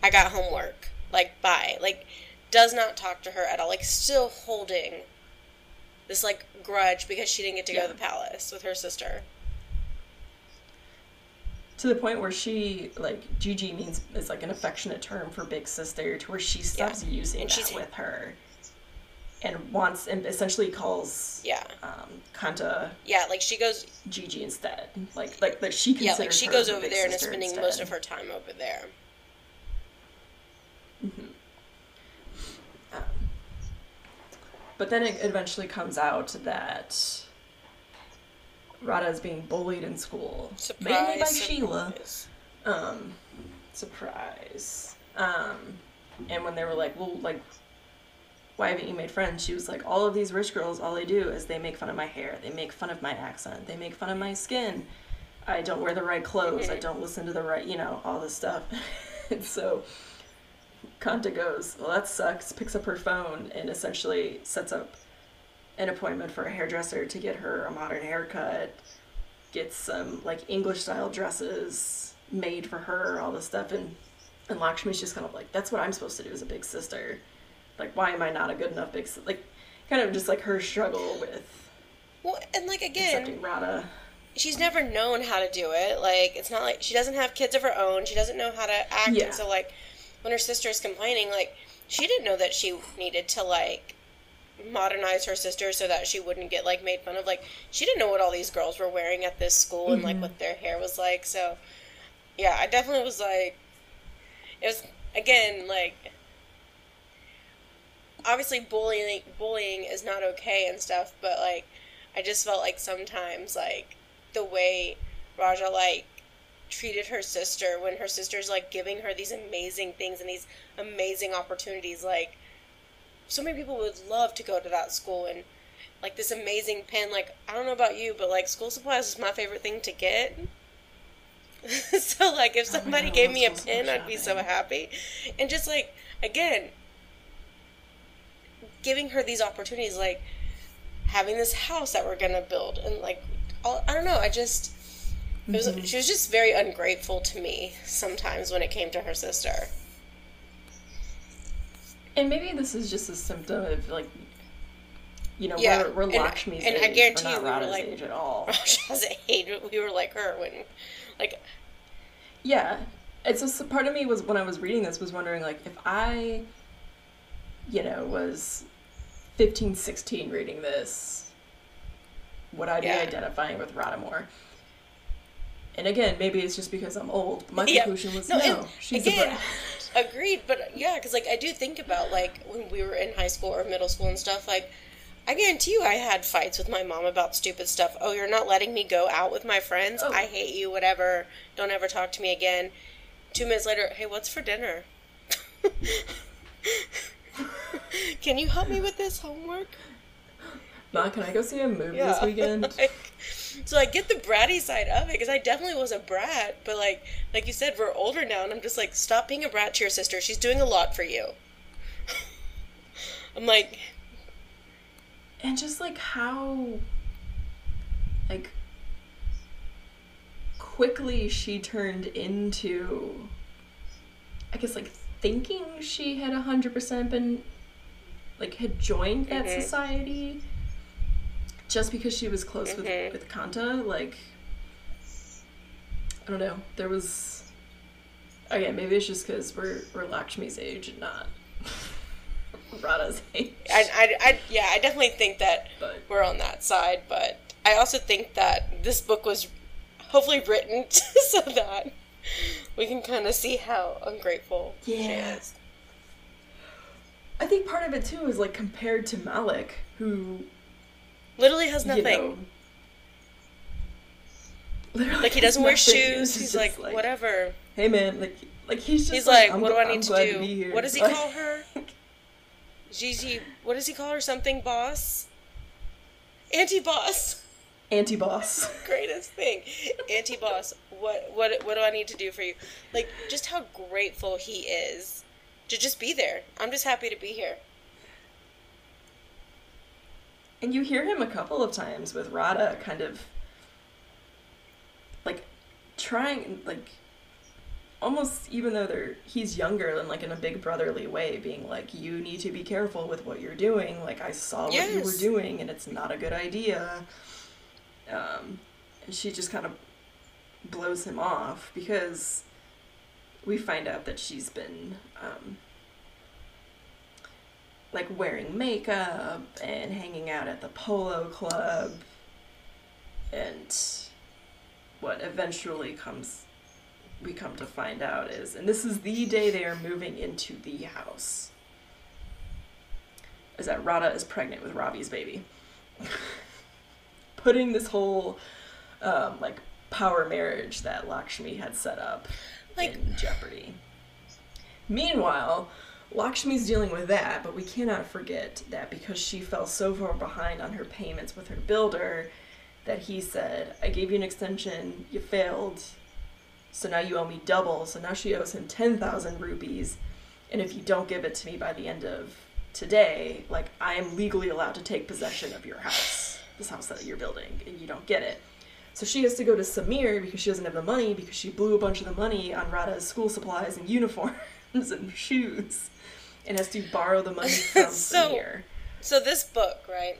I got homework. Like, bye. Like, does not talk to her at all. Like, still holding this, like, grudge because she didn't get to go to the palace with her sister. To the point where she, like, Gigi is, like, an affectionate term for big sister, to where she stops using that with her. And wants, and essentially calls Kanta. Yeah, like she goes Gigi instead. Like she considers like she goes over there and is spending most of her time over there. Mm-hmm. But then it eventually comes out that Radha is being bullied in school, mainly by Sheila. Surprise. And when they were like, well, like, why haven't you made friends? She was like, all of these rich girls, all they do is they make fun of my hair. They make fun of my accent. They make fun of my skin. I don't wear the right clothes. I don't listen to the right, you know, all this stuff. And so Kanta goes, well, that sucks, picks up her phone and essentially sets up an appointment for a hairdresser to get her a modern haircut, gets some like English style dresses made for her, all this stuff. And Lakshmi's just kind of like, that's what I'm supposed to do as a big sister. Like, why am I not a good enough big... Like, kind of just, like, her struggle with... Well, and, like, again... accepting Radha. She's never known how to do it. Like, it's not like... She doesn't have kids of her own. She doesn't know how to act. Yeah. And so, like, when her sister is complaining, like, she didn't know that she needed to, like, modernize her sister so that she wouldn't get, like, made fun of. Like, she didn't know what all these girls were wearing at this school and, like, what their hair was like. So, yeah, I definitely was, like... It was, again, like... Obviously bullying is not okay and stuff, but like I just felt like sometimes like the way Raja like treated her sister when her sister's like giving her these amazing things and these amazing opportunities, like so many people would love to go to that school and like this amazing pen, like I don't know about you, but like school supplies is my favorite thing to get. So like if somebody gave me a pen, I'd be so happy. And just like again, giving her these opportunities, like having this house that we're gonna build, and like, all, I don't know. I just, it was, she was just very ungrateful to me sometimes when it came to her sister. And maybe this is just a symptom of like, you know, we're Lakshmi's and age, and I guarantee we're not Radha's like, age at all. Radha's age, we were like her when, like, It's just part of me was when I was reading this was wondering like if I, you know, was 15, 16 reading this, would I be identifying with Radha more? And again, maybe it's just because I'm old, but my conclusion was she's again, a brat. Agreed, but yeah, because like I do think about like when we were in high school or middle school and stuff, like I guarantee you I had fights with my mom about stupid stuff. Oh, you're not letting me go out with my friends? Oh. I hate you, whatever. Don't ever talk to me again. 2 minutes later, hey, what's for dinner? Can you help me with this homework? Ma, can I go see a movie this weekend? Like, so I get the bratty side of it, because I definitely was a brat, but like you said, we're older now, and I'm just like, stop being a brat to your sister. She's doing a lot for you. I'm like... And just like how... like... quickly she turned into... I guess like... thinking she had 100% been, like, had joined that society just because she was close with Kanta. Like, I don't know. There was, again, maybe it's just because we're Lakshmi's age and not Radha's age. I definitely think that we're on that side, but I also think that this book was hopefully written so that we can kind of see how ungrateful she is. I think part of it, too, is, like, compared to Malik, who... literally has nothing. You know, literally like, he doesn't wear shoes. He's like, whatever. Hey, man, like, Like, he's just he's like, what do I need to do? What does he call her? Gigi, what does he call her? Something boss? Anti-boss. Anti-boss. Greatest thing. Anti-boss. What do I need to do for you? Like, just how grateful he is to just be there. I'm just happy to be here. And you hear him a couple of times with Radha kind of, like, trying, like, almost even though he's younger than, like, in a big brotherly way, being like, you need to be careful with what you're doing. Like, I saw what you were doing, and it's not a good idea. And she just kind of blows him off because we find out that she's been, like, wearing makeup and hanging out at the polo club and what eventually we come to find out is, and this is the day they are moving into the house, is that Radha is pregnant with Robbie's baby. Putting this whole, like, power marriage that Lakshmi had set up, like, in jeopardy. Meanwhile, Lakshmi's dealing with that, but we cannot forget that because she fell so far behind on her payments with her builder that he said, I gave you an extension, you failed, so now you owe me double, so now she owes him 10,000 rupees, and if you don't give it to me by the end of today, like, I am legally allowed to take possession of your house, this house that you're building, and you don't get it. So she has to go to Samir because she doesn't have the money because she blew a bunch of the money on Radha's school supplies and uniforms and shoes. And has to borrow the money from Samir. So this book, right?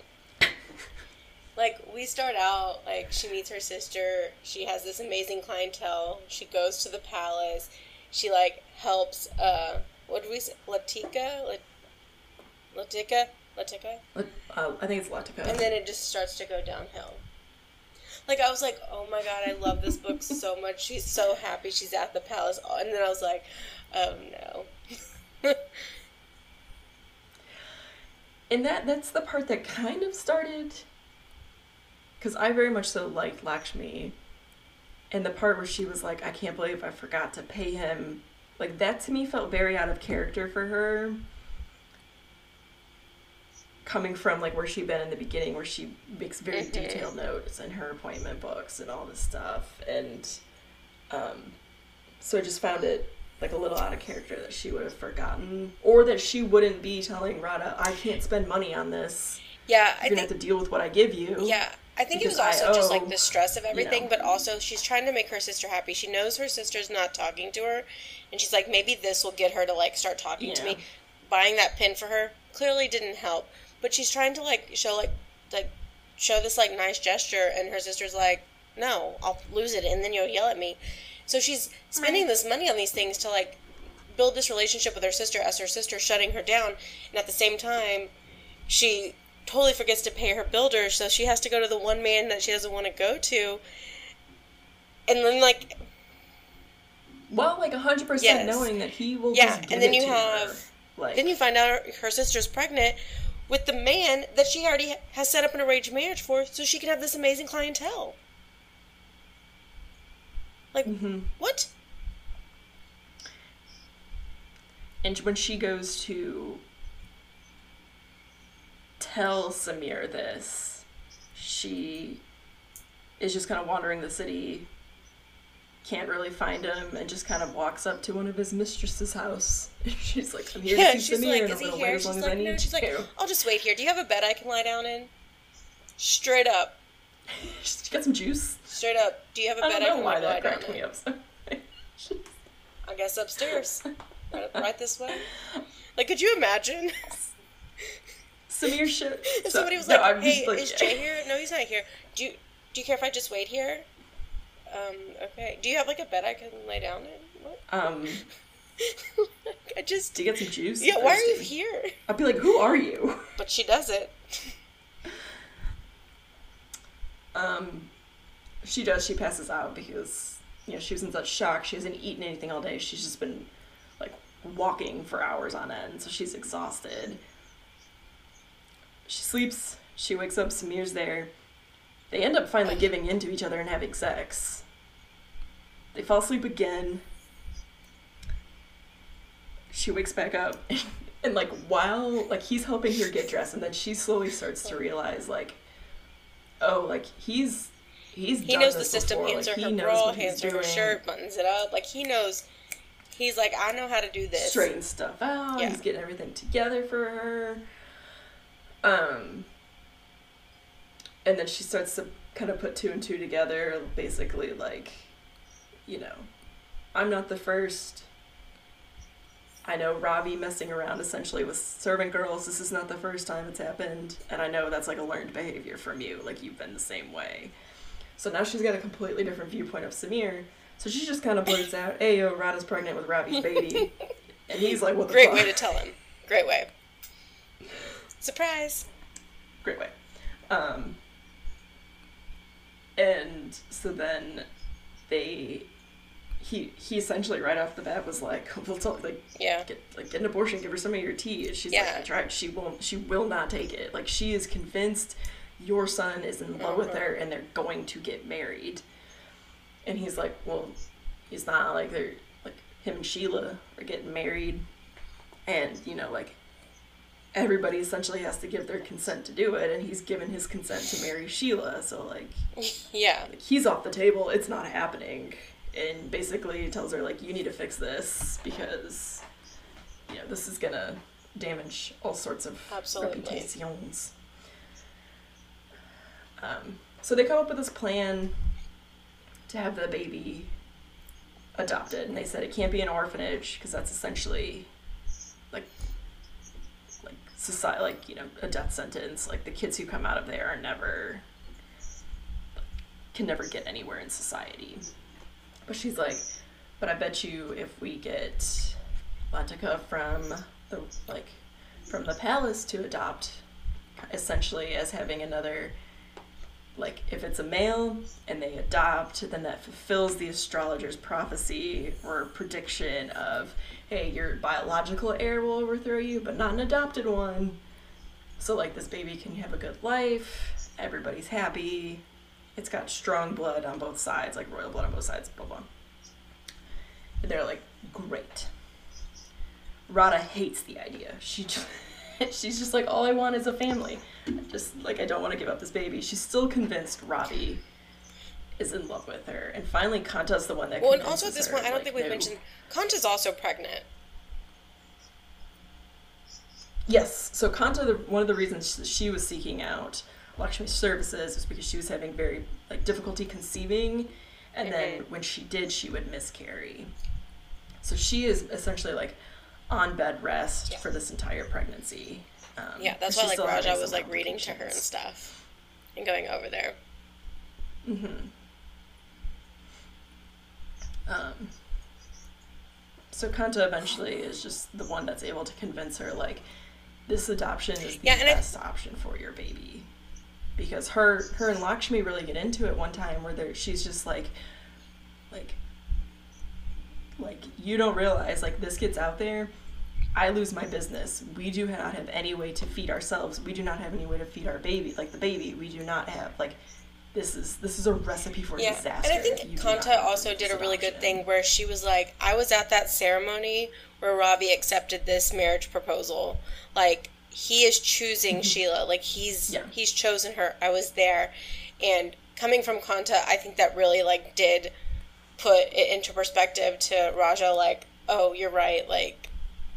Like, we start out, like, she meets her sister. She has this amazing clientele. She goes to the palace. She, like, helps, what do we say? Latika? I think it's Latika. And then it just starts to go downhill. Like, I was like, oh, my God, I love this book so much. She's so happy she's at the palace. And then I was like, oh, no. And that's the part that kind of started, because I very much so liked Lakshmi, and the part where she was like, I can't believe I forgot to pay him, like, that to me felt very out of character for her, coming from, like, where she'd been in the beginning, where she makes very detailed notes in her appointment books and all this stuff, and so I just found it, like, a little out of character that she would have forgotten, or that she wouldn't be telling Radha, I can't spend money on this. Yeah, I think you're gonna have to deal with what I give you. Yeah, I think it was also just, like, the stress of everything, you know. But also she's trying to make her sister happy. She knows her sister's not talking to her, and she's like, maybe this will get her to, like, start talking to me. Buying that pin for her clearly didn't help, but she's trying to, like, show this, like, nice gesture, and her sister's like, no, I'll lose it, and then you'll yell at me. So she's spending this money on these things to, like, build this relationship with her sister as her sister's shutting her down. And at the same time, she totally forgets to pay her builder, so she has to go to the one man that she doesn't want to go to. And then, like... Well, like, 100% knowing that he will just give it to her. Yeah, and then you have... Like, then you find out her sister's pregnant with the man that she already has set up an arranged marriage for, so she can have this amazing clientele. Like, what? And when she goes to tell Samir this, she is just kind of wandering the city, can't really find him, and just kind of walks up to one of his mistress's house. She's like, I'm here to see Samir. Like, is he here? She's like, no. She's like, I'll just wait here. Do you have a bed I can lie down in? Straight up. She got some juice. Straight up. Do you have a bed I can lie down? I don't know why that cracked me up so much. I guess upstairs. Right this way. Like, could you imagine? Samir shit. If somebody was like, no, hey, is Jay here? No, he's not here. Do you care if I just wait here? Okay. Do you have, like, a bed I can lay down in? What? I just... Do you get some juice? Yeah, why are you here? I'd be like, who are you? But she does it. She passes out because, you know, she was in such shock. She hasn't eaten anything all day. She's just been, like, walking for hours on end, so she's exhausted. She sleeps. She wakes up. Samir's there. They end up finally giving in to each other and having sex. They fall asleep again. She wakes back up and like while like he's helping her get dressed, and then she slowly starts to realize like, oh, like he knows the system, hands her her bra, hands her her shirt, buttons it up, like he knows. He's like, I know how to do this. Straighten stuff out. Yeah. He's getting everything together for her. And then she starts to kind of put two and two together, basically like, you know, I'm not the first. I know Robbie messing around essentially with servant girls. This is not the first time it's happened. And I know that's like a learned behavior from you. Like you've been the same way. So now she's got a completely different viewpoint of Samir. So she just kind of blurts out, "Ayo, Rada's pregnant with Robbie's baby," and he's like, "What the fuck?" Great way to tell him. Great way. Surprise. Great way. And so then he essentially right off the bat was like, "We'll tell, like, yeah, get an abortion, give her some of your tea." And she's like, "I tried. She will not take it. Like she is convinced your son is in love with her, and they're going to get married." And he's like, well, he's not, like, they're, like, him and Sheila are getting married. And, you know, like, everybody essentially has to give their consent to do it. And he's given his consent to marry Sheila. So, like, yeah, like, he's off the table. It's not happening. And basically tells her, like, you need to fix this because, you know, this is going to damage all sorts of reputations. So they come up with this plan to have the baby adopted, and they said it can't be an orphanage because that's essentially like society, like, you know, a death sentence. Like the kids who come out of there are can never get anywhere in society. But she's like, but I bet you if we get Latika from the palace to adopt, essentially as having another. Like, if it's a male and they adopt, then that fulfills the astrologer's prophecy or prediction of, hey, your biological heir will overthrow you, but not an adopted one. So, like, this baby can have a good life. Everybody's happy. It's got strong blood on both sides, like royal blood on both sides, blah, blah. And they're like, great. Rada hates the idea. She's just like, all I want is a family. Just, like, I don't want to give up this baby. She's still convinced Robbie is in love with her. And finally, Kanta's the one that convinces her. Well, and also at this point, I don't think we've mentioned, Kanta's also pregnant. Yes. So Kanta, one of the reasons she was seeking out Lakshmi's services was because she was having very, like, difficulty conceiving. And then when she did, she would miscarry. So she is essentially, like, on bed rest for this entire pregnancy. Yeah, that's why, like, Raja was, like, reading to her and stuff and going over there. Mm-hmm. So Kanta eventually is just the one that's able to convince her, like, this adoption is the best option for your baby. Because her and Lakshmi really get into it one time where she's just like, you don't realize, like, this gets out there, I lose my business. We do not have any way to feed ourselves. We do not have any way to feed our baby. Like, the baby, we do not have, like, this is a recipe for disaster. And I think Kanta also did a really good thing where she was like, I was at that ceremony where Robbie accepted this marriage proposal. Like, he is choosing Sheila. Like, he's chosen her. I was there. And coming from Kanta, I think that really, like, did put it into perspective to Raja, like, oh, you're right, like,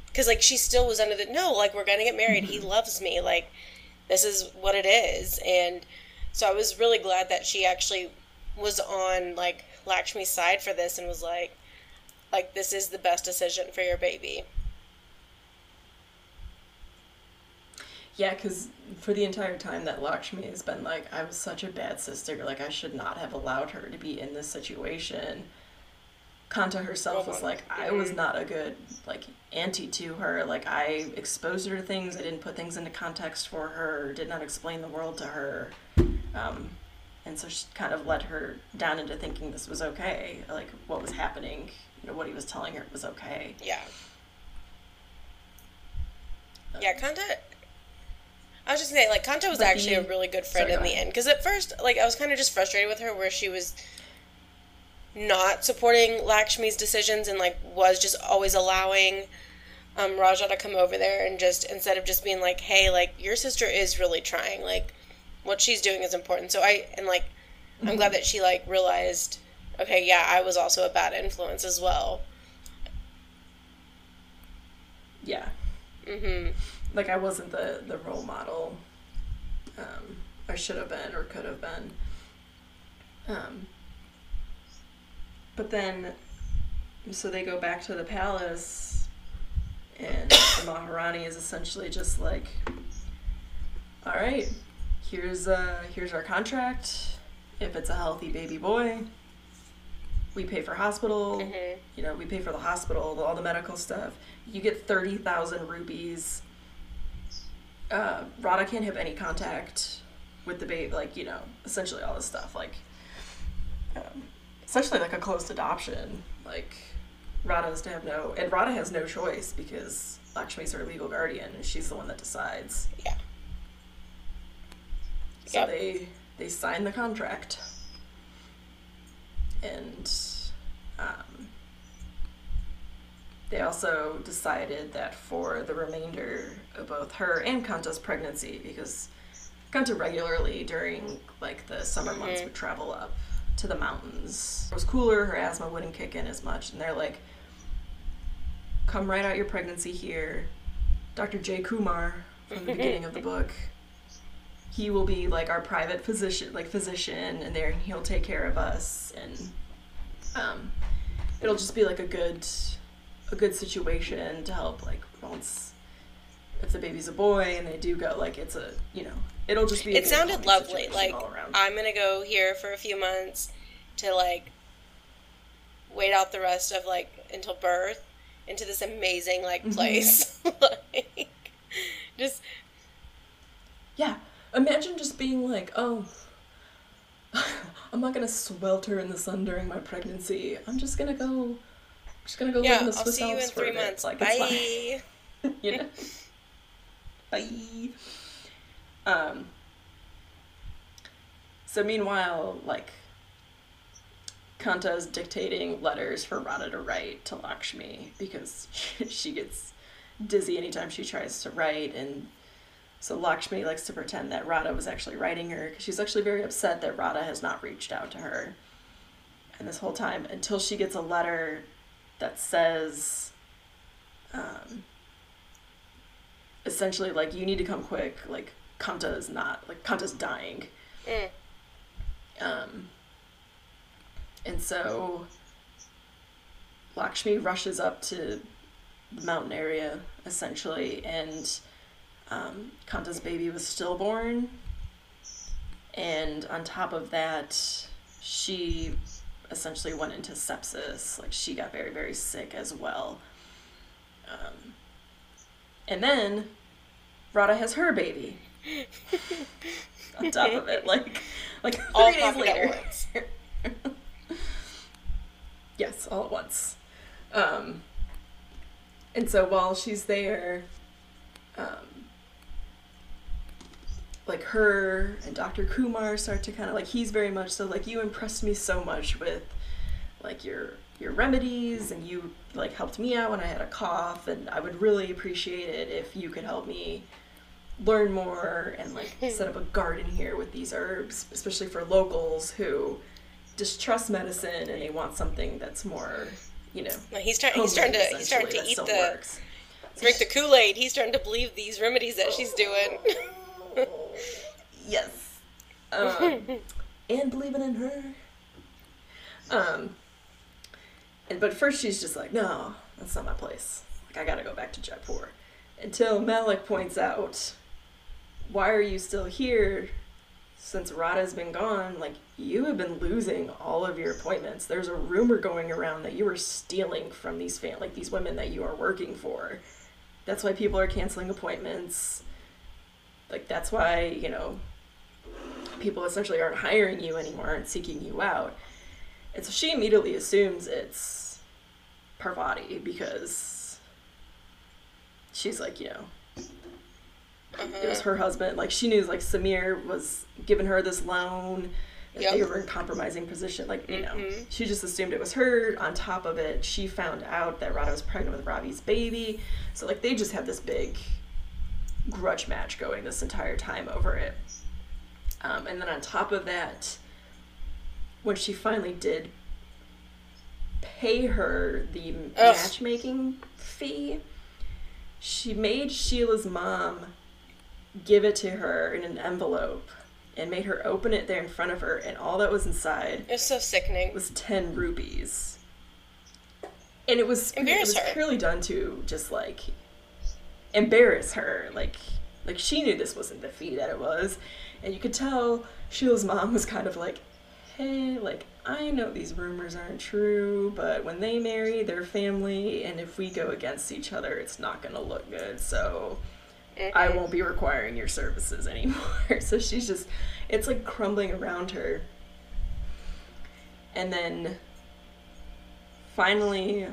because, like, she still was under the, no, like, we're gonna get married, he loves me, like, this is what it is. And so I was really glad that she actually was on, like, Lakshmi's side for this and was like, this is the best decision for your baby. Yeah, because for the entire time that Lakshmi has been like, I was such a bad sister, like, I should not have allowed her to be in this situation, Kanta herself was like, I was not a good, like, auntie to her. Like, I exposed her to things, I didn't put things into context for her, did not explain the world to her. And so she kind of led her down into thinking this was okay. Like, what was happening, you know, what he was telling her was okay. Yeah. Yeah, Kanta... I was just saying, like, Kanta was actually a really good friend in the end. Because at first, like, I was kind of just frustrated with her where she was not supporting Lakshmi's decisions and, like, was just always allowing Raja to come over there and just, instead of just being like, hey, like, your sister is really trying, like, what she's doing is important. So I'm glad that she, like, realized, okay, yeah, I was also a bad influence as well. Yeah. Mm-hmm. Like, I wasn't the role model I should have been or could have been. But then, so they go back to the palace, and the Maharani is essentially just like, all right, here's our contract. If it's a healthy baby boy, we pay for hospital, mm-hmm. you know, we pay for the hospital, all the medical stuff. You get 30,000 rupees. Radha can't have any contact with the baby, like, you know, essentially all this stuff, like, essentially like a closed adoption. Like, Radha has no choice because Lakshmi's her legal guardian and she's the one that decides. Yeah. So yep. They sign the contract. And they also decided that for the remainder of both her and Kanta's pregnancy, because Kanta regularly during, like, the summer mm-hmm. months would travel up to the mountains. It was cooler, her asthma wouldn't kick in as much, and they're like, come right out your pregnancy here. Dr. J. Kumar, from the beginning of the book, he will be, like, our private physician, and there he'll take care of us, and it'll just be, like, a good situation to help, like, once, if the baby's a boy and they do go, like, it's a, you know, it'll just be a, it sounded lovely, like, I'm gonna go here for a few months to, like, wait out the rest of, like, until birth, into this amazing, like, place. Like, just, yeah. Imagine just being like, oh, I'm not going to swelter in the sun during my pregnancy. I'm just going to go, live in the Swiss Alps. Yeah, I'll see you in 3 months. Like, bye. Like, you know? Bye. So meanwhile, like, Kanta is dictating letters for Radha to write to Lakshmi because she gets dizzy anytime she tries to write, and so Lakshmi likes to pretend that Radha was actually writing her, because she's actually very upset that Radha has not reached out to her. And this whole time, until she gets a letter that says, essentially, like, you need to come quick, like, Kanta's dying. Mm. And so Lakshmi rushes up to the mountain area, essentially, and Kanta's baby was stillborn, and on top of that, she essentially went into sepsis. Like, she got very, very sick as well. And then Radha has her baby on top of it, like 3 days later. Yes, all at once. And so while she's there, like, her and Dr. Kumar start to kind of, like, he's very much so, like, you impressed me so much with, like, your remedies, and you, like, helped me out when I had a cough, and I would really appreciate it if you could help me learn more and, like, set up a garden here with these herbs, especially for locals who distrust medicine and they want something that's more, you know. Well, he's starting to eat the works. Drink the Kool-Aid. He's starting to believe these remedies that she's doing. Yes. And believing in her. But first she's just like, no, that's not my place. Like, I gotta go back to Jaipur. Until Malik points out, why are you still here since Radha's been gone? Like, you have been losing all of your appointments. There's a rumor going around that you were stealing from these women that you are working for. That's why people are canceling appointments. Like, that's why, you know, people essentially aren't hiring you anymore, aren't seeking you out. And so she immediately assumes it's Parvati, because she's like, you know, it was her husband. Like, she knew, like, Samir was giving her this loan Yep. They were in compromising position. Like, you know, she just assumed it was her. On top of it, she found out that Rada was pregnant with Robbie's baby. So, like, they just had this big grudge match going this entire time over it. And then on top of that, when she finally did pay her the matchmaking fee, she made Sheila's mom give it to her in an envelope and made her open it there in front of her, and all that was inside, it was so sickening, was 10 rupees. And it was purely done to just, like, embarrass her. Like she knew this wasn't the fee that it was, and you could tell Sheila's mom was kind of like, hey, like, I know these rumors aren't true, but when they marry, they're family, and if we go against each other, it's not gonna look good, so I won't be requiring your services anymore. So she's just, it's like crumbling around her. And then finally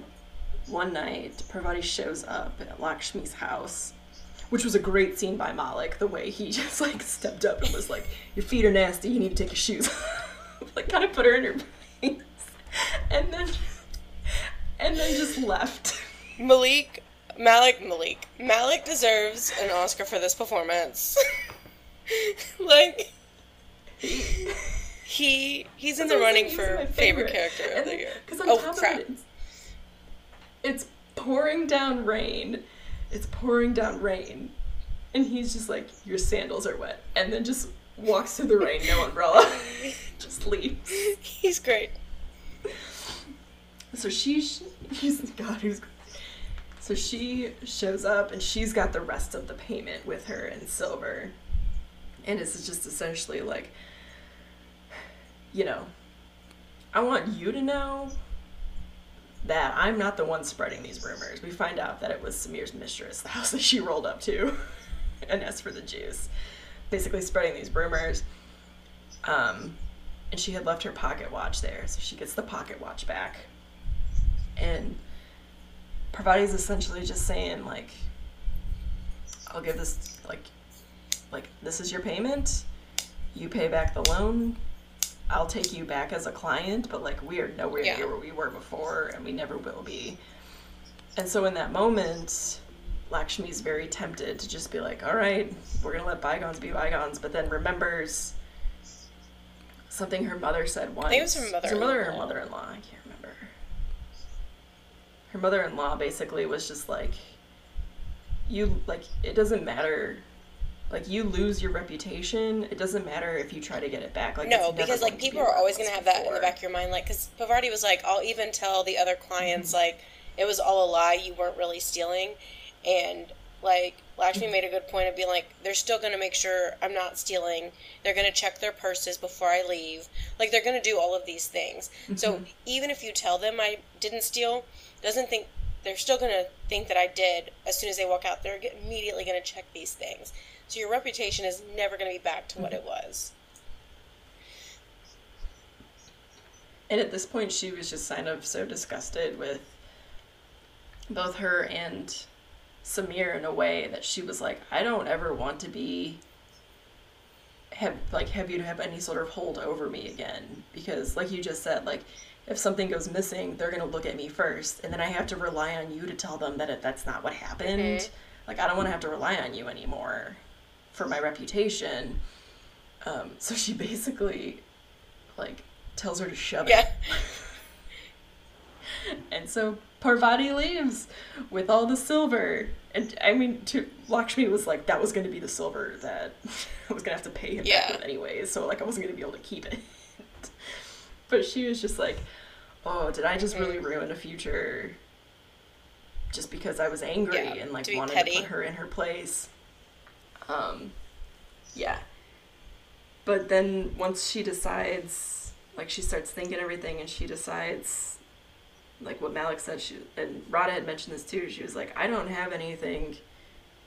one night, Parvati shows up at Lakshmi's house, which was a great scene by Malik, the way he just, like, stepped up and was like, your feet are nasty, you need to take your shoes off. Like, kind of put her in her place. And then just left. Malik deserves an Oscar for this performance. Like, he's in the running for favorite character of the year. Oh, crap. It's pouring down rain. And he's just like, your sandals are wet. And then just walks through the rain, no umbrella. Just leaves. He's great. So she shows up, and she's got the rest of the payment with her in silver. And it's just essentially like, you know, I want you to know that I'm not the one spreading these rumors. We find out that it was Samir's mistress, the house that she rolled up to, and asked for the juice. Basically spreading these rumors. And she had left her pocket watch there, so she gets the pocket watch back. And Parvati's essentially just saying, like, I'll give this, like, this is your payment. You pay back the loan. I'll take you back as a client, but, like, we are nowhere near where we were before, and we never will be. And so in that moment, Lakshmi's very tempted to just be like, all right, we're going to let bygones be bygones, but then remembers something her mother said once. I think it was her mother-in-law. Her mother-in-law, I can't remember. Her mother-in-law basically was just like, you, like, it doesn't matter, like, you lose your reputation, it doesn't matter if you try to get it back. Like, no, because, like, people are always going to have that in the back of your mind, like, because Parvati was like, I'll even tell the other clients, like, it was all a lie, you weren't really stealing, and, like, Lakshmi made a good point of being like, they're still going to make sure I'm not stealing, they're going to check their purses before I leave, like, they're going to do all of these things, so even if you tell them I didn't steal, they're still going to think that I did. As soon as they walk out, they're immediately going to check these things. So your reputation is never going to be back to what it was. And at this point, she was just kind of so disgusted with both her and Samir in a way that she was like, I don't ever want to have you to have any sort of hold over me again. Because, like you just said, like, if something goes missing, they're going to look at me first, and then I have to rely on you to tell them that that's not what happened. Like, I don't want to have to rely on you anymore for my reputation. So she basically, like, tells her to shove it. And so Parvati leaves with all the silver. And, I mean, Lakshmi was like, that was going to be the silver that I was going to have to pay him back with anyways, so, like, I wasn't going to be able to keep it. But she was just like, oh, did I just really ruin a future just because I was angry and, like, wanted petty. To put her in her place? But then once she decides, like, she starts thinking everything, and she decides, like, what Malik said, and Rada had mentioned this too, she was like, I don't have anything,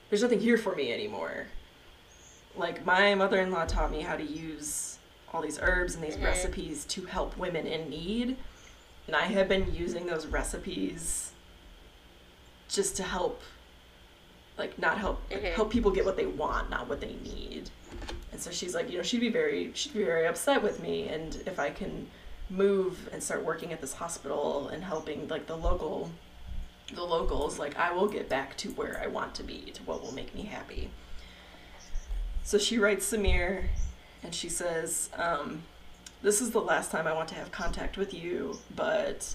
there's nothing here for me anymore. Like, my mother-in-law taught me how to use all these herbs and these recipes to help women in need, and I have been using those recipes just to help, like, help people get what they want, not what they need. And so she's like, you know, she'd be very upset with me. And if I can move and start working at this hospital and helping like the locals, like I will get back to where I want to be, to what will make me happy. So she writes Samir and she says, this is the last time I want to have contact with you, but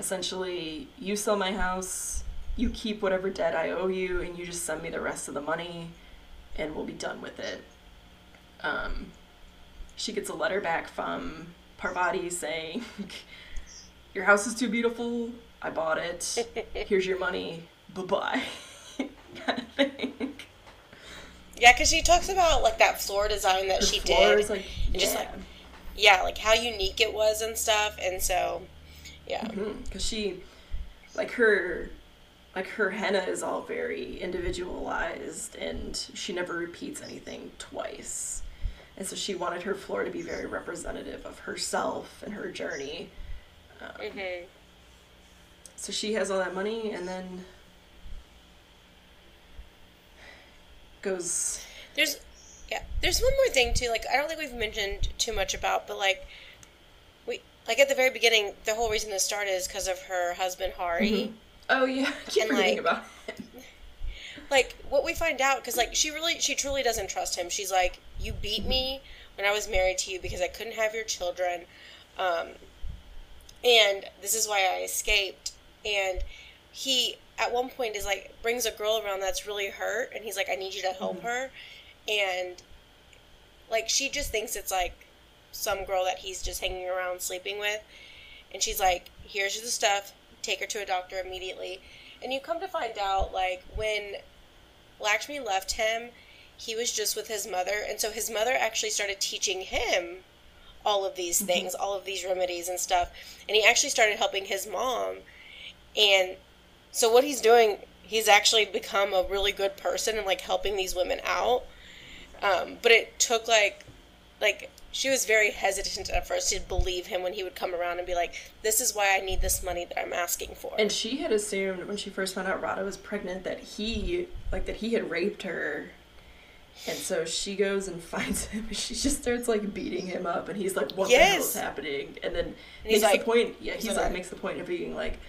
essentially you sell my house, you keep whatever debt I owe you, and you just send me the rest of the money and we'll be done with it. She gets a letter back from Parvati saying, your house is too beautiful, I bought it, here's your money, bye-bye, kind of thing. Yeah, because she talks about, like, that floor design that she did, like, and yeah. Just, like, yeah, like, how unique it was and stuff, and so, yeah. Mm-hmm. Because she, like, her henna is all very individualized, and she never repeats anything twice, and so she wanted her floor to be very representative of herself and her journey. Mm-hmm. So she has all that money and then goes... There's one more thing too, like, I don't think we've mentioned too much about, but like, at the very beginning, the whole reason this started is because of her husband, Hari. Mm-hmm. Oh yeah, I keep forgetting about it. Like, what we find out, because like, she truly doesn't trust him. She's like, you beat me when I was married to you because I couldn't have your children, and this is why I escaped. And he, at one point, is like, brings a girl around that's really hurt, and he's like, I need you to help mm-hmm. her. And, like, she just thinks it's, like, some girl that he's just hanging around sleeping with. And she's like, here's the stuff, take her to a doctor immediately. And you come to find out, like, when Lakshmi left him, he was just with his mother. And so his mother actually started teaching him all of these things, mm-hmm. all of these remedies and stuff. And he actually started helping his mom. And so what he's doing, he's actually become a really good person and, like, helping these women out. But it took, like, she was very hesitant at first to believe him when he would come around and be like, this is why I need this money that I'm asking for. And she had assumed when she first found out Radha was pregnant that he had raped her. And so she goes and finds him, and she just starts, like, beating him up. And he's like, what the hell is happening? And then makes the point of being like,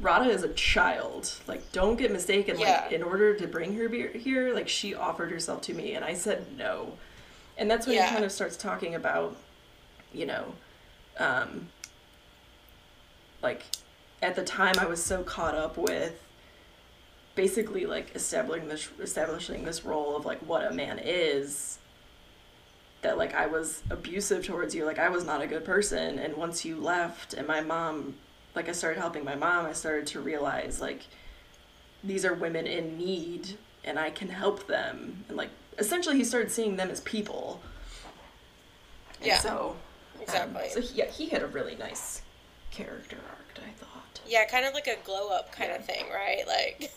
Radha is a child. Like, don't get mistaken. Yeah. Like, in order to bring her here, like, she offered herself to me, and I said no. And that's when he kind of starts talking about, you know, like, at the time I was so caught up with basically, like, establishing this role of, like, what a man is, that, like, I was abusive towards you. Like, I was not a good person. And once you left and my mom... Like, I started helping my mom, I started to realize, like, these are women in need, and I can help them. And, like, essentially he started seeing them as people. And yeah, so, exactly. He had a really nice character arc, I thought. Yeah, kind of like a glow-up kind of thing, right? Like...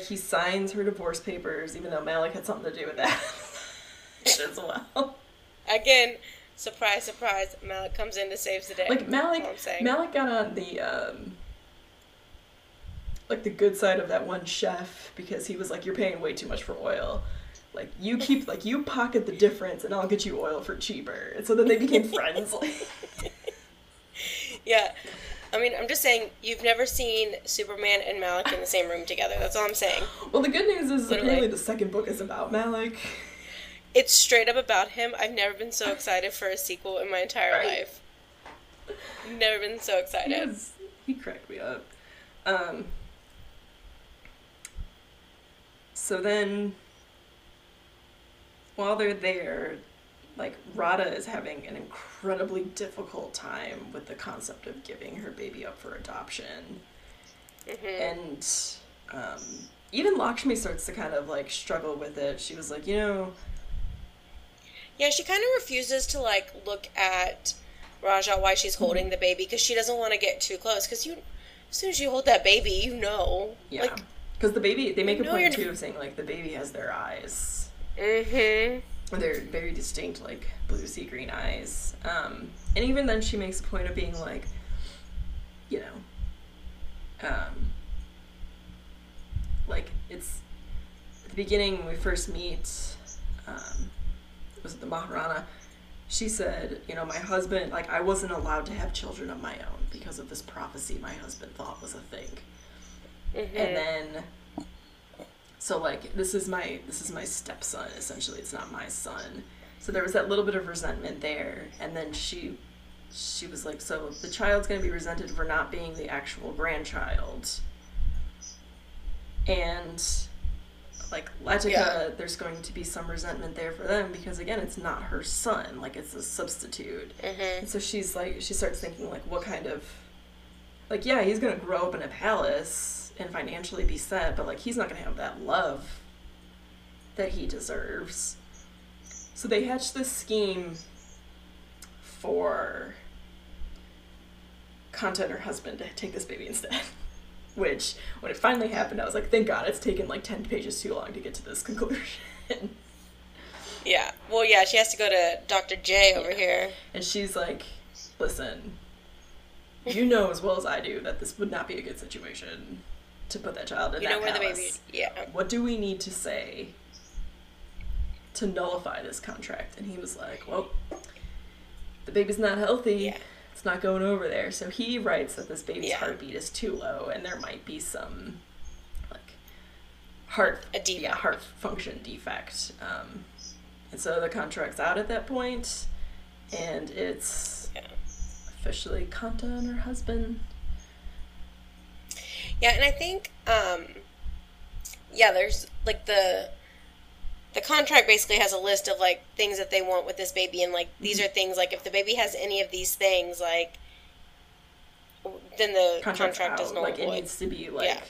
he signs her divorce papers, even though Malik had something to do with that as well. Again... Surprise, surprise, Malik comes in to save the day. Like, Malik got on the, like, the good side of that one chef, because he was like, you're paying way too much for oil. Like, you keep, like, you pocket the difference, and I'll get you oil for cheaper. And so then they became friends. Yeah. I mean, I'm just saying, you've never seen Superman and Malik in the same room together. That's all I'm saying. Well, the good news is apparently the second book is about Malik. It's straight up about him. I've never been so excited for a sequel in my entire life. Never been so excited. He cracked me up. So then, while they're there, like, Radha is having an incredibly difficult time with the concept of giving her baby up for adoption. Mm-hmm. And even Lakshmi starts to kind of, like, struggle with it. She was like, you know... Yeah, she kind of refuses to, like, look at Raja why she's holding the baby, because she doesn't want to get too close, because as soon as you hold that baby, you know. Yeah, because like, the baby, they make a point, too, of saying, like, the baby has their eyes. Mm-hmm. They're very distinct, like, blue sea green eyes. And even then she makes a point of being, like, you know, like, it's, at the beginning when we first meet, was at the Maharana, she said, you know, my husband, like, I wasn't allowed to have children of my own because of this prophecy my husband thought was a thing. Mm-hmm. And then, so, like, this is my stepson, essentially. It's not my son. So there was that little bit of resentment there. And then she was like, so the child's going to be resented for not being the actual grandchild. And, like, Latika, yeah, there's going to be some resentment there for them because, again, it's not her son. Like, it's a substitute. Mm-hmm. And so she's, like, she starts thinking, like, what kind of, like, yeah, he's going to grow up in a palace and financially be set, but, like, he's not going to have that love that he deserves. So they hatched this scheme for Kanta and her husband to take this baby instead. Which, when it finally happened, I was like, thank God, it's taken, like, 10 pages too long to get to this conclusion. Yeah. Well, yeah, she has to go to Dr. J over here. And she's like, listen, you know as well as I do that this would not be a good situation to put that child in that palace. You know where the baby... Yeah. What do we need to say to nullify this contract? And he was like, well, the baby's not healthy. Yeah. It's not going over there. So he writes that this baby's heartbeat is too low and there might be some, like, heart function defect. And so the contract's out at that point, and it's officially Kanta and her husband. Yeah, and I think, there's, like, the contract basically has a list of, like, things that they want with this baby, and, like, these are things, like, if the baby has any of these things, like, then the contract is null and void. Like, it needs to be, like,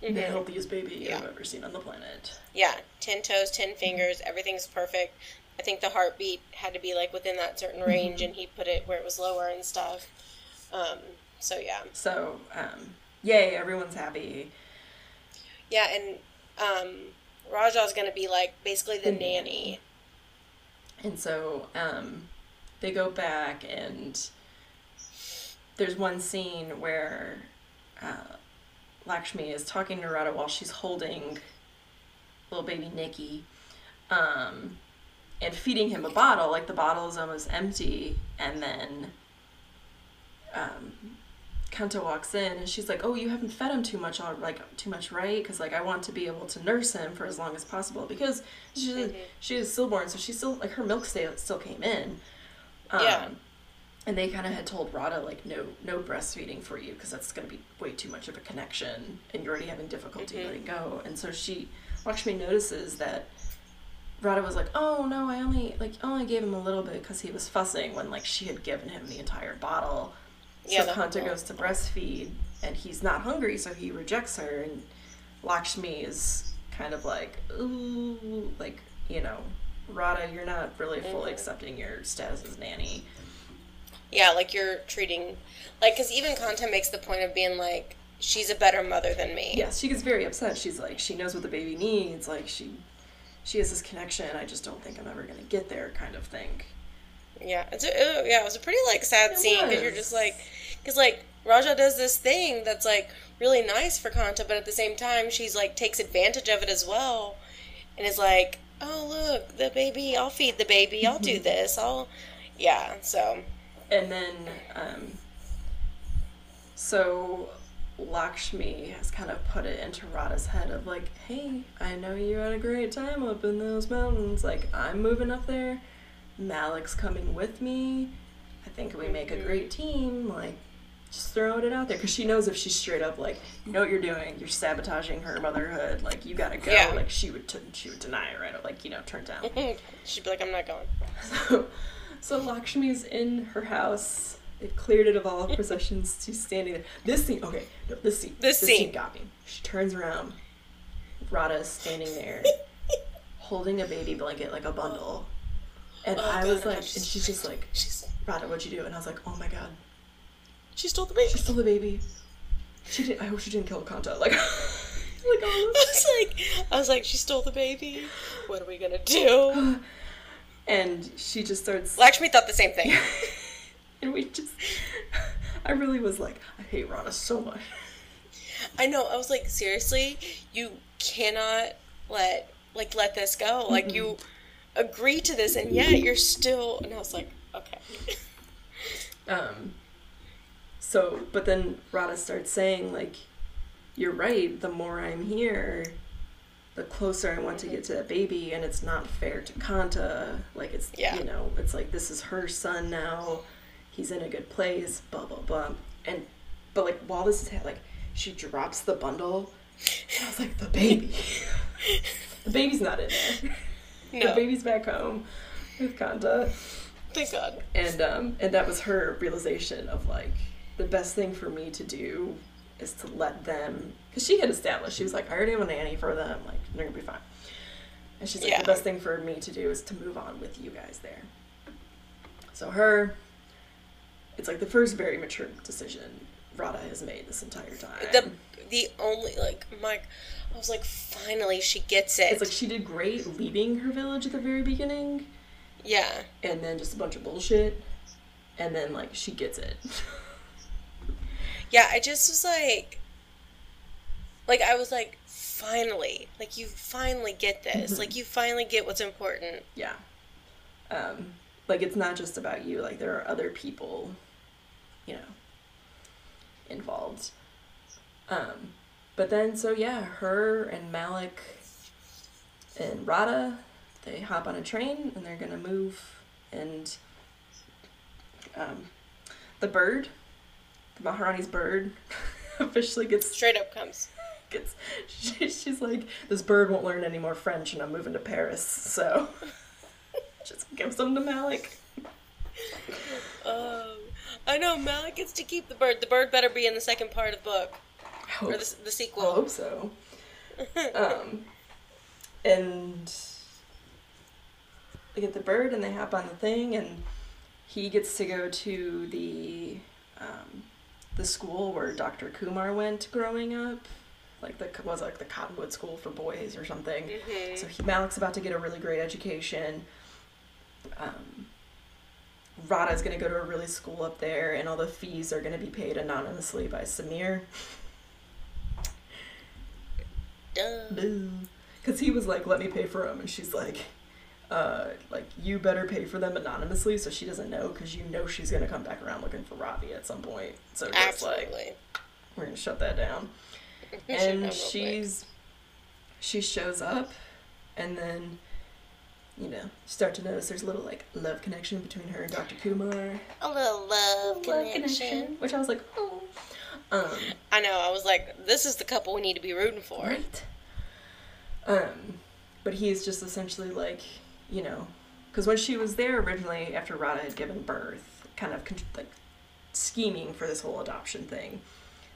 the healthiest baby I've ever seen on the planet. Yeah, 10 toes, 10 fingers, everything's perfect. I think the heartbeat had to be, like, within that certain range, and he put it where it was lower and stuff. So, yay, everyone's happy. Yeah, and, Raja's going to be, like, basically the nanny. And so, they go back, and there's one scene where Lakshmi is talking to Radha while she's holding little baby Nikki, and feeding him a bottle. Like, the bottle is almost empty, and then Kanta walks in, and she's like, oh, you haven't fed him too much, right? Because, like, I want to be able to nurse him for as long as possible, because she is stillborn, so she's still, like, her milk still came in. And they kind of had told Radha, like, no breastfeeding for you, because that's going to be way too much of a connection, and you're already having difficulty letting go. And so Lakshmi notices that Radha was like, oh, no, I only gave him a little bit because he was fussing, when, like, she had given him the entire bottle. So Kanta goes to breastfeed, and he's not hungry, so he rejects her, and Lakshmi is kind of like, ooh, like, you know, Radha, you're not really fully accepting your status as nanny. Yeah, like, you're treating, like, because even Kanta makes the point of being like, she's a better mother than me. Yes, she gets very upset. She's like, she knows what the baby needs, like, she has this connection, I just don't think I'm ever going to get there kind of thing. Yeah, it was a pretty, like, sad scene, because you're just like, because, like, Raja does this thing that's, like, really nice for Kanta, but at the same time, she's, like, takes advantage of it as well, and is like, oh, look, the baby, I'll feed the baby, I'll do this, so. And then, so Lakshmi has kind of put it into Radha's head of, like, hey, I know you had a great time up in those mountains, like, I'm moving up there. Malik's coming with me. I think we make a great team. Like, just throwing it out there. Because she knows if she's straight up, like, you know what you're doing. You're sabotaging her motherhood. Like, you gotta go. Yeah. Like, she would deny it, right? Like, you know, turn down. She'd be like, I'm not going. So Lakshmi's in her house. They've cleared it of all possessions. She's standing there. This scene got me. She turns around. Radha's standing there. Holding a baby blanket like a bundle. And she's just like, Radha, what'd you do? And I was like, oh my God. She stole the baby. I hope she didn't kill Kanta. Like, I was like, she stole the baby. What are we gonna do? And she just starts. Lakshmi thought the same thing. And I really was like, I hate Radha so much. I know. I was like, seriously, you cannot let this go. Like, you. agree to this, and yet you're still... And I was like, okay. So, but then Radha starts saying, like, you're right, the more I'm here, the closer I want to get to that baby, and it's not fair to Kanta. Like, it's, you know, it's like, this is her son now, he's in a good place, blah, blah, blah. And, but, like, while this is happening, like, she drops the bundle, and I was like, the baby. The baby's not in there. No. The baby's back home with Kanta. Thank God. And that was her realization of, like, the best thing for me to do is to let them, because she had established, she was like, I already have a nanny for them, like, they're gonna be fine. And she's like, the best thing for me to do is to move on with you guys there. So her, it's like the first very mature decision Radha has made this entire time. The only, like, my, I was like, finally she gets it. It's like she did great leaving her village at the very beginning. Yeah. And then just a bunch of bullshit. And then, like, she gets it. Yeah, I just was like, I was like, finally. Like, you finally get this. Mm-hmm. Like, you finally get what's important. Yeah. Like, it's not just about you. Like, there are other people, you know, involved. But then, so, yeah, her and Malik and Radha, they hop on a train, and they're going to move. And the bird... The Maharani's bird officially gets... Straight up comes. She's like, this bird won't learn any more French and I'm moving to Paris, so... Just give some to Malik. I know, Malik gets to keep the bird. The bird better be in the second part of the book. Or the sequel. I hope so. And... They get the bird and they hop on the thing and he gets to go to the school where Dr. Kumar went growing up, like the Cottonwood School for Boys or something. Mm-hmm. So Malik's about to get a really great education. Radha's going to go to a really school up there, and all the fees are going to be paid anonymously by Samir. Duh. Because he was like, let me pay for them, and she's like, you better pay for them anonymously so she doesn't know, because you know she's going to come back around looking for Ravi at some point. So it's like, we're going to shut that down. And she shows up, and then, you know, start to notice there's a little, like, love connection between her and Dr. Kumar. A little love connection. Which I was like, oh. I know, I was like, this is the couple we need to be rooting for. Right? But he's just essentially like, you know, because when she was there originally, after Radha had given birth, kind of like scheming for this whole adoption thing,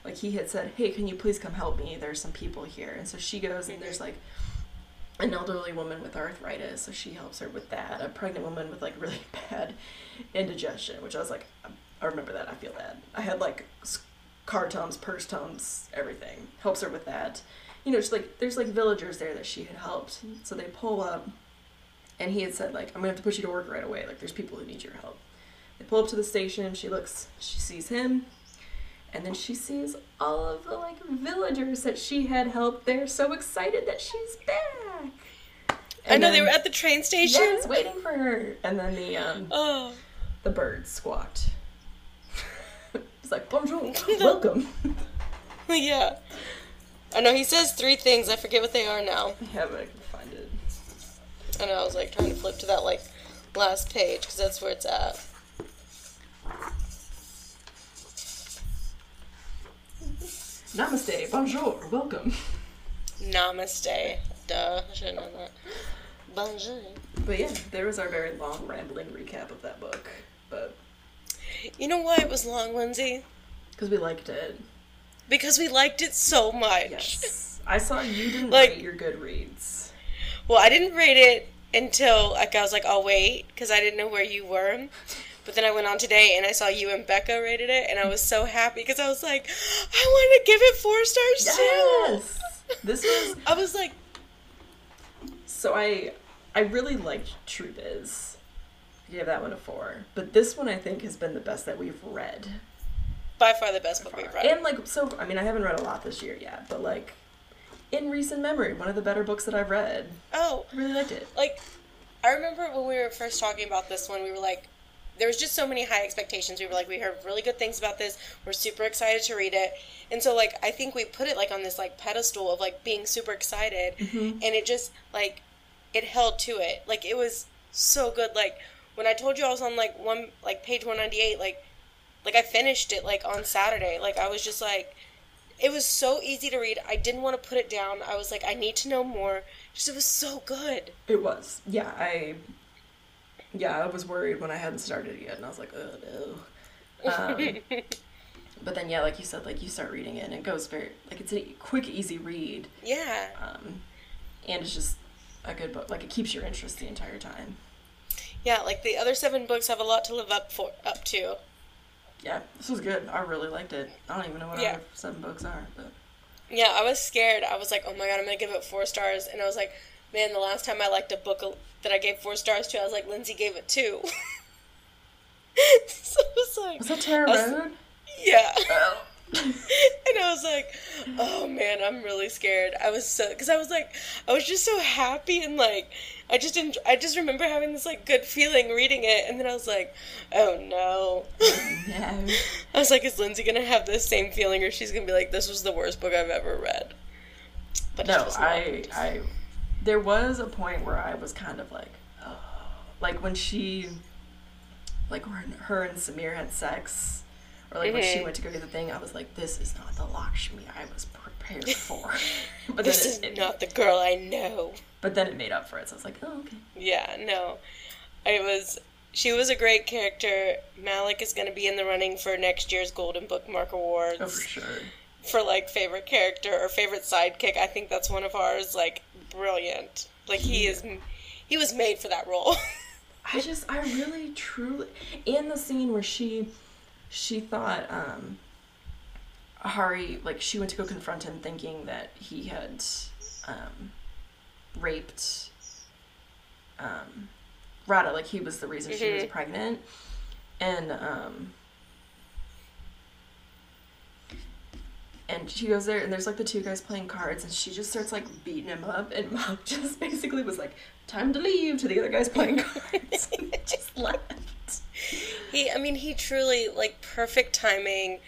like he had said, hey, can you please come help me? There's some people here. And so she goes, and there's like an elderly woman with arthritis, so she helps her with that. A pregnant woman with like really bad indigestion, which I was like, I remember that. I feel that. I had like cartums, purse tums, everything. Helps her with that. You know, it's like, there's like villagers there that she had helped. So they pull up, and he had said, like, I'm gonna have to put you to work right away. Like, there's people who need your help. They pull up to the station, she sees him, and then she sees all of the like villagers that she had helped. They're so excited that she's back. And I know they were at the train station. Yes, waiting for her. And then the bird squawked. It's like, bonjour, welcome. Yeah. I know, he says three things. I forget what they are now. Yeah, but I can find it. I know, I was, like, trying to flip to that, like, last page, because that's where it's at. Namaste, bonjour, welcome. Namaste. Duh, I should have known that. Bonjour. But, yeah, there was our very long, rambling recap of that book, but... You know why it was long, Lindsay? Because we liked it. Because we liked it so much. Yes. I saw you didn't like, rate your Goodreads. Well, I didn't rate it until, like, I was like, I'll wait, because I didn't know where you were. But then I went on today, and I saw you and Becca rated it, and I was so happy, because I was like, I want to give it 4 stars, yes! too! This was... I was like... So I really liked True Biz. I gave that one a 4. But this one, I think, has been the best that we've read. By far the best book we've read. And, like, so, I mean, I haven't read a lot this year yet, but, like, in recent memory, one of the better books that I've read. Oh. I really liked it. Like, I remember when we were first talking about this one, we were like, there was just so many high expectations. We were like, we heard really good things about this. We're super excited to read it. And so, like, I think we put it, like, on this, like, pedestal of, like, being super excited. Mm-hmm. And it just, like, it held to it. Like, it was so good. Like, when I told you I was on, like, page 198, like, I finished it, like, on Saturday. Like, I was just, like, it was so easy to read. I didn't want to put it down. I was like, I need to know more. Just, it was so good. It was. Yeah, I was worried when I hadn't started yet, and I was like, oh, no. But then, yeah, like you said, like, you start reading it, and it goes very, like, it's a quick, easy read. Yeah. And it's just a good book. Like, it keeps your interest the entire time. Yeah, like, the other 7 books have a lot to live up to. Yeah, this was good. I really liked it. I don't even know what other 7 books are. But. Yeah, I was scared. I was like, oh, my God, I'm going to give it 4 stars. And I was like, man, the last time I liked a book that I gave 4 stars to, I was like, Lindsay gave it 2. So I was like... Was that Tara Road? Yeah. Oh. And I was like, oh, man, I'm really scared. I was so... Because I was like, I was just so happy and, like... I just remember having this, like, good feeling reading it, and then I was like, oh, no. No. I was like, is Lindsay going to have this same feeling, or she's going to be like, this was the worst book I've ever read? But no, I there was a point where I was kind of like, oh. Like, when she, like, when her and Samir had sex, or, like, when she went to go get the thing, I was like, this is not the Lakshmi I was prepared for. But this is not the girl I know. But then it made up for it, so I was like, oh, okay. Yeah, no. She was a great character. Malik is going to be in the running for next year's Golden Bookmark Awards. Oh, for sure. For, like, favorite character or favorite sidekick. I think that's one of ours, like, brilliant. Like, he was made for that role. I really, truly, and the scene where she thought, Hari, like, she went to go confront him thinking that he had, raped Radha, like he was the reason she was pregnant, and she goes there and there's like the 2 guys playing cards and she just starts like beating him up and Mom just basically was like, time to leave, to the other guys playing cards, and just left. He truly, like, perfect timing,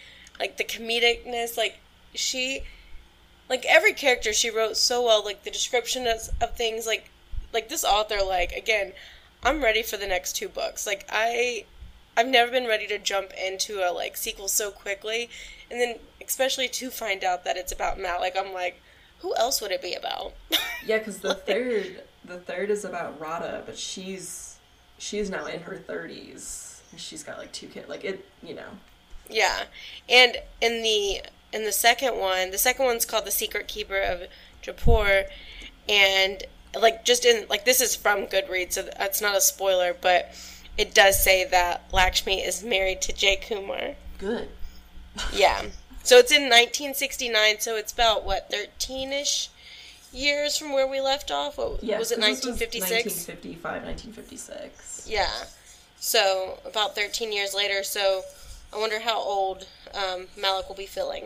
like the comedicness, like she... Like, every character she wrote so well, like, the description of things, like this author, like, again, I'm ready for the next 2 books. Like, I've never been ready to jump into a, like, sequel so quickly, and then, especially to find out that it's about Matt, like, I'm like, who else would it be about? Yeah, because the third is about Radha, but she's now in her 30s, and she's got, like, 2 kids, like, it, you know. Yeah, and in the second one, the second one's called The Secret Keeper of Jaipur, and, like, just in, like, this is from Goodreads, so that's not a spoiler, but it does say that Lakshmi is married to Jay Kumar. Good. Yeah. So it's in 1969, so it's about, what, 13-ish years from where we left off? Was it 1956? 1955, 1956. Yeah. So about 13 years later, so I wonder how old Malik will be feeling.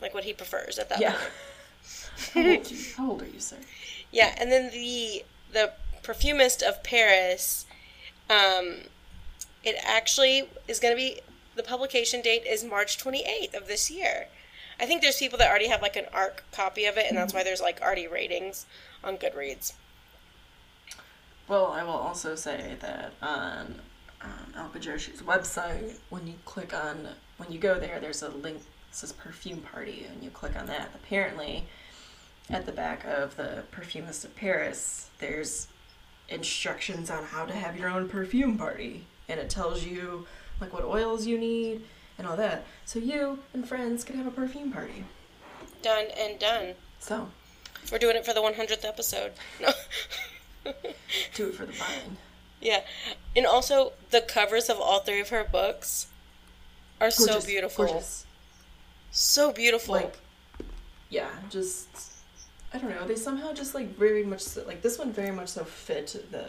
Like, what he prefers at that point. How old are you, sir? Yeah, and then the Perfumist of Paris, it actually is going to be, the publication date is March 28th of this year. I think there's people that already have, like, an ARC copy of it, and that's why there's, like, already ratings on Goodreads. Well, I will also say that on Alka Joshi's website, when you go there, there's a link that says Perfume Party, and you click on that. Apparently, at the back of the Perfumist of Paris, there's instructions on how to have your own perfume party, and it tells you, like, what oils you need and all that. So you and friends can have a perfume party. Done and done. So. We're doing it for the 100th episode. No. Do it for the vine. Yeah, and also the covers of all 3 of her books are gorgeous, so beautiful. Gorgeous. So beautiful. Like, yeah, just, I don't know, they somehow just, like, very much so, like, this one very much so fit the...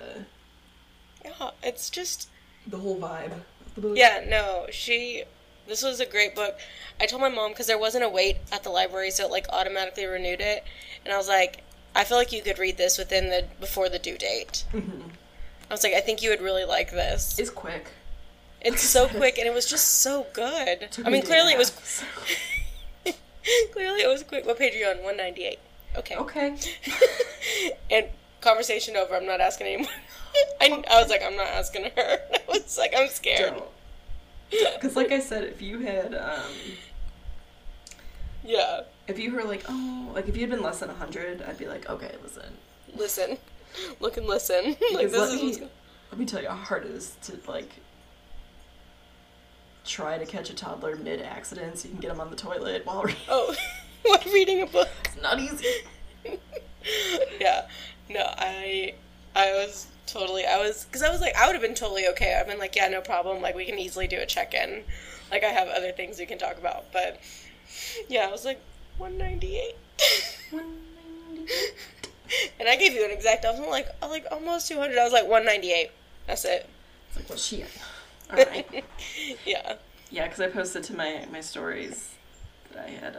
Yeah, it's just... the whole vibe of the book. Yeah, no, this was a great book. I told my mom, because there wasn't a wait at the library, so it, like, automatically renewed it, and I was like, I feel like you could read this before the due date. Mm-hmm. I was like, I think you would really like this. It's quick. It's so quick, and it was just so good. I mean, clearly it was quick. What page are you on? 198. Okay. Okay. And conversation over. I'm not asking anymore. I was like, I'm not asking her. I was like, I'm scared. Because, like I said, if you had, yeah. If you were like, oh, like if you had been less than 100, I'd be like, okay, listen, look and listen. Like, let me tell you how hard it is to like try to catch a toddler mid-accident so you can get them on the toilet while reading. Oh, while reading a book. It's not easy. Yeah, no, I was I would have been totally okay. I've been like, yeah, no problem. Like, we can easily do a check-in. Like, I have other things we can talk about. But, yeah, I was like, 198. 198. And I gave you an exact, I was like almost 200. I was like, 198. That's it. It's like, well, shit. All right. Yeah. Yeah, because I posted to my stories that I had,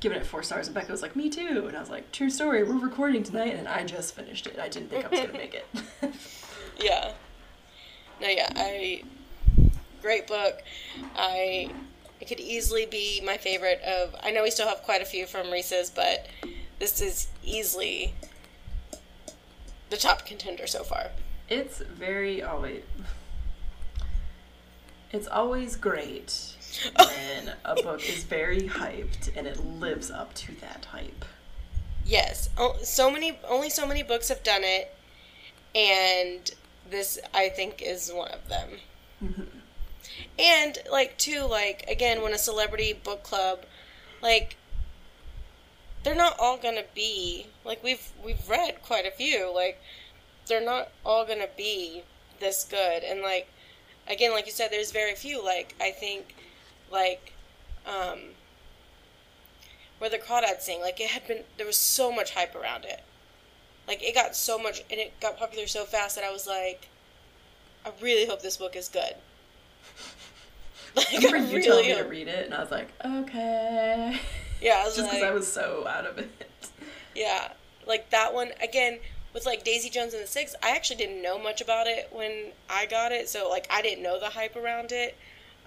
given it 4 stars, and Becca was like, me too, and I was like, true story, we're recording tonight, and I just finished it. I didn't think I was going to make it. Yeah. No, yeah, great book. It could easily be my favorite of, I know we still have quite a few from Reese's, but this is easily the top contender so far. It's always great when a book is very hyped and it lives up to that hype. Yes. Only so many books have done it, and this, I think, is one of them. Mm-hmm. And, like, too, like, again, when a celebrity book club, like, they're not all gonna be, like, we've read quite a few, like, they're not all gonna be this good, and, like, again, like you said, there's very few, like, I think, like, Where the Crawdads Sing, like, there was so much hype around it. Like, it got so much, and it got popular so fast that I was like, I really hope this book is good. Like, I remember you telling me to read it, and I was like, okay. Yeah, I was just because I was so out of it. Yeah, like, that one, again, with, like, Daisy Jones and the Six, I actually didn't know much about it when I got it, so, like, I didn't know the hype around it.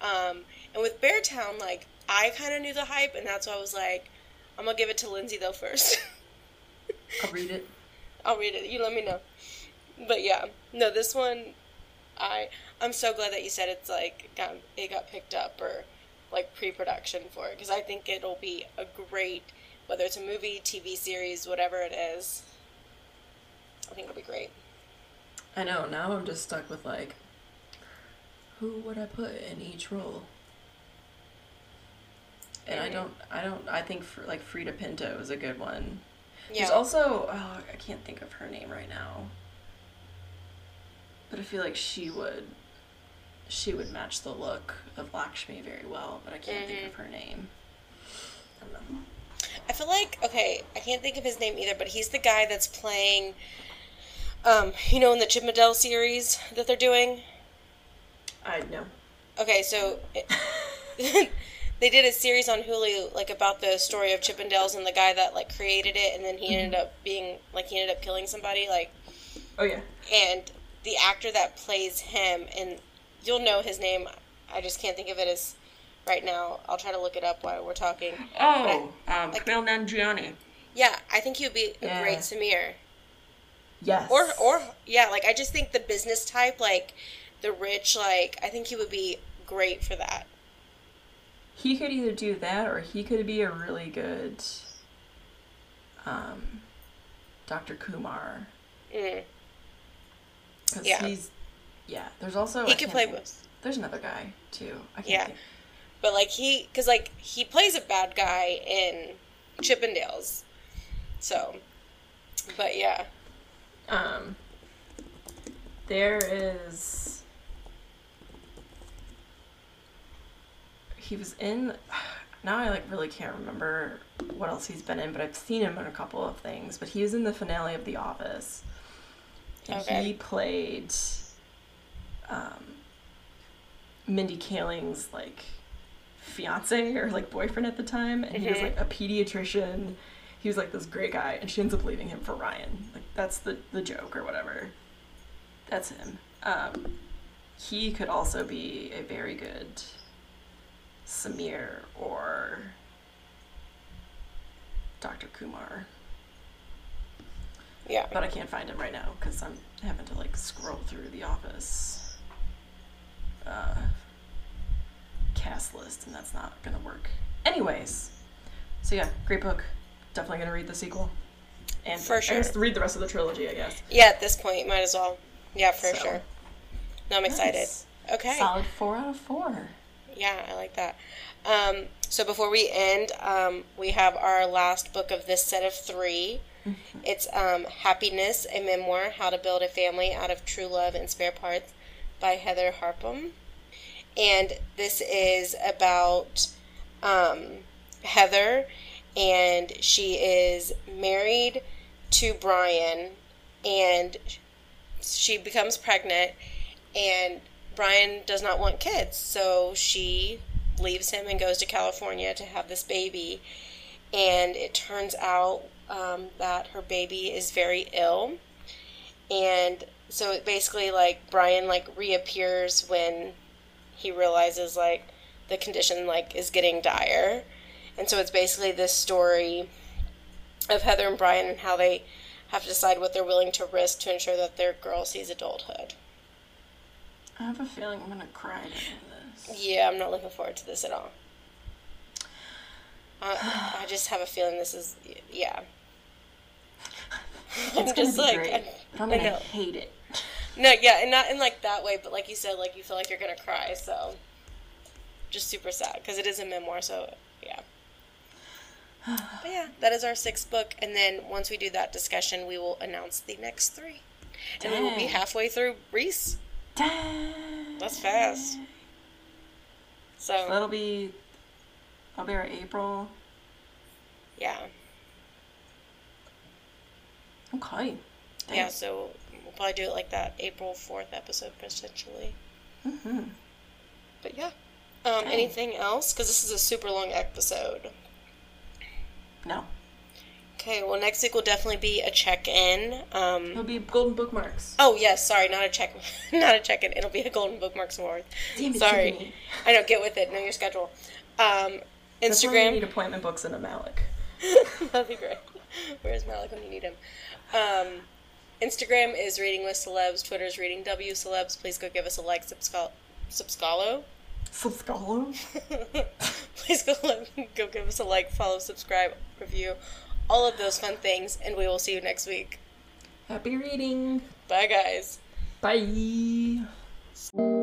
And with Beartown, like, I kind of knew the hype, and that's why I was like, I'm gonna give it to Lindsay, though, first. I'll read it. You let me know. But, yeah. No, this one, I'm so glad that you said it's, like, it got picked up or, like, pre-production for it, because I think it'll be a great, whether it's a movie, TV series, whatever it is, I think it'll be great. I know. Now I'm just stuck with, like, who would I put in each role? And mm-hmm. I think, for, like, Frida Pinto is a good one. Yeah. There's also, oh, I can't think of her name right now, but I feel like she would match the look of Lakshmi very well, but I can't think of her name. I don't know. I feel like, okay, I can't think of his name either, but he's the guy that's playing, you know, in the Chip Middell series that they're doing? I know. Okay, so they did a series on Hulu, like, about the story of Chip and Dale's and the guy that, like, created it, and then he ended up being, like, he ended up killing somebody, like. Oh, yeah. And the actor that plays him, and you'll know his name, I just can't think of it as right now. I'll try to look it up while we're talking. Oh, Kumail Nanjiani. Yeah, I think he would be a great Samir. Yes. Or yeah, like, I just think the business type, like, the rich, like, I think he would be great for that. He could either do that, or he could be a really good Dr. Kumar. Mm. Yeah. Yeah, there's also... He could play both. There's another guy, too. I can't think. But, like, he... Because, like, he plays a bad guy in Chip and Dale's. So, but, yeah. There is... He was in... Now I, like, really can't remember what else he's been in, but I've seen him in a couple of things. But he was in the finale of The Office. And he played... Mindy Kaling's, like, fiance or like boyfriend at the time, and he was like a pediatrician. He was like this great guy, and she ends up leaving him for Ryan. Like that's the joke or whatever. That's him. He could also be a very good Samir or Dr. Kumar. Yeah. But I can't find him right now because I'm having to like scroll through the Office cast list, and that's not gonna work. Anyways, so yeah, great book. Definitely gonna read the sequel. And for sure. And read the rest of the trilogy, I guess. Yeah, at this point, might as well. Yeah, for sure. No, I'm excited. Okay. Solid 4 out of 4. Yeah, I like that. So before we end, we have our last book of this set of 3. Mm-hmm. It's Happiness, a Memoir, How to Build a Family Out of True Love and Spare Parts by Heather Harpham. And this is about Heather, and she is married to Brian, and she becomes pregnant, and Brian does not want kids, so she leaves him and goes to California to have this baby. And it turns out that her baby is very ill, and so it basically like Brian like reappears when he realizes like the condition like is getting dire. And so it's basically this story of Heather and Brian and how they have to decide what they're willing to risk to ensure that their girl sees adulthood. I have a feeling I'm going to cry during this. Yeah, I'm not looking forward to this at all. I just have a feeling this is, yeah. It's just like, I'm going to hate it. No, yeah, and not in like that way, but like you said, like you feel like you're going to cry, so just super sad because it is a memoir, so yeah. But yeah, that is our 6th book, and then once we do that discussion, we will announce the next 3. And we will be halfway through Reese. Dang. That's fast. So that'll be probably our April. Yeah. Okay. Dang. Yeah, so we'll probably do it like that April 4th episode, potentially. Mm-hmm. But yeah. Anything else? Because this is a super long episode. No. Okay, well, next week will definitely be a check-in. It'll be Golden Bookmarks. Oh, yes, sorry, not a check-in. It'll be a Golden Bookmarks award. Damn it, sorry. I know, get with it. Know your schedule. Instagram. That's why we need appointment books and a Malik. That'd be great. Where's Malik when you need him? Instagram is Reading with Celebs. Twitter is Reading W Celebs. Please go give us a like, subscalo. Please go give us a like, follow, subscribe, review, all of those fun things, and we will see you next week. Happy reading. Bye, guys. Bye.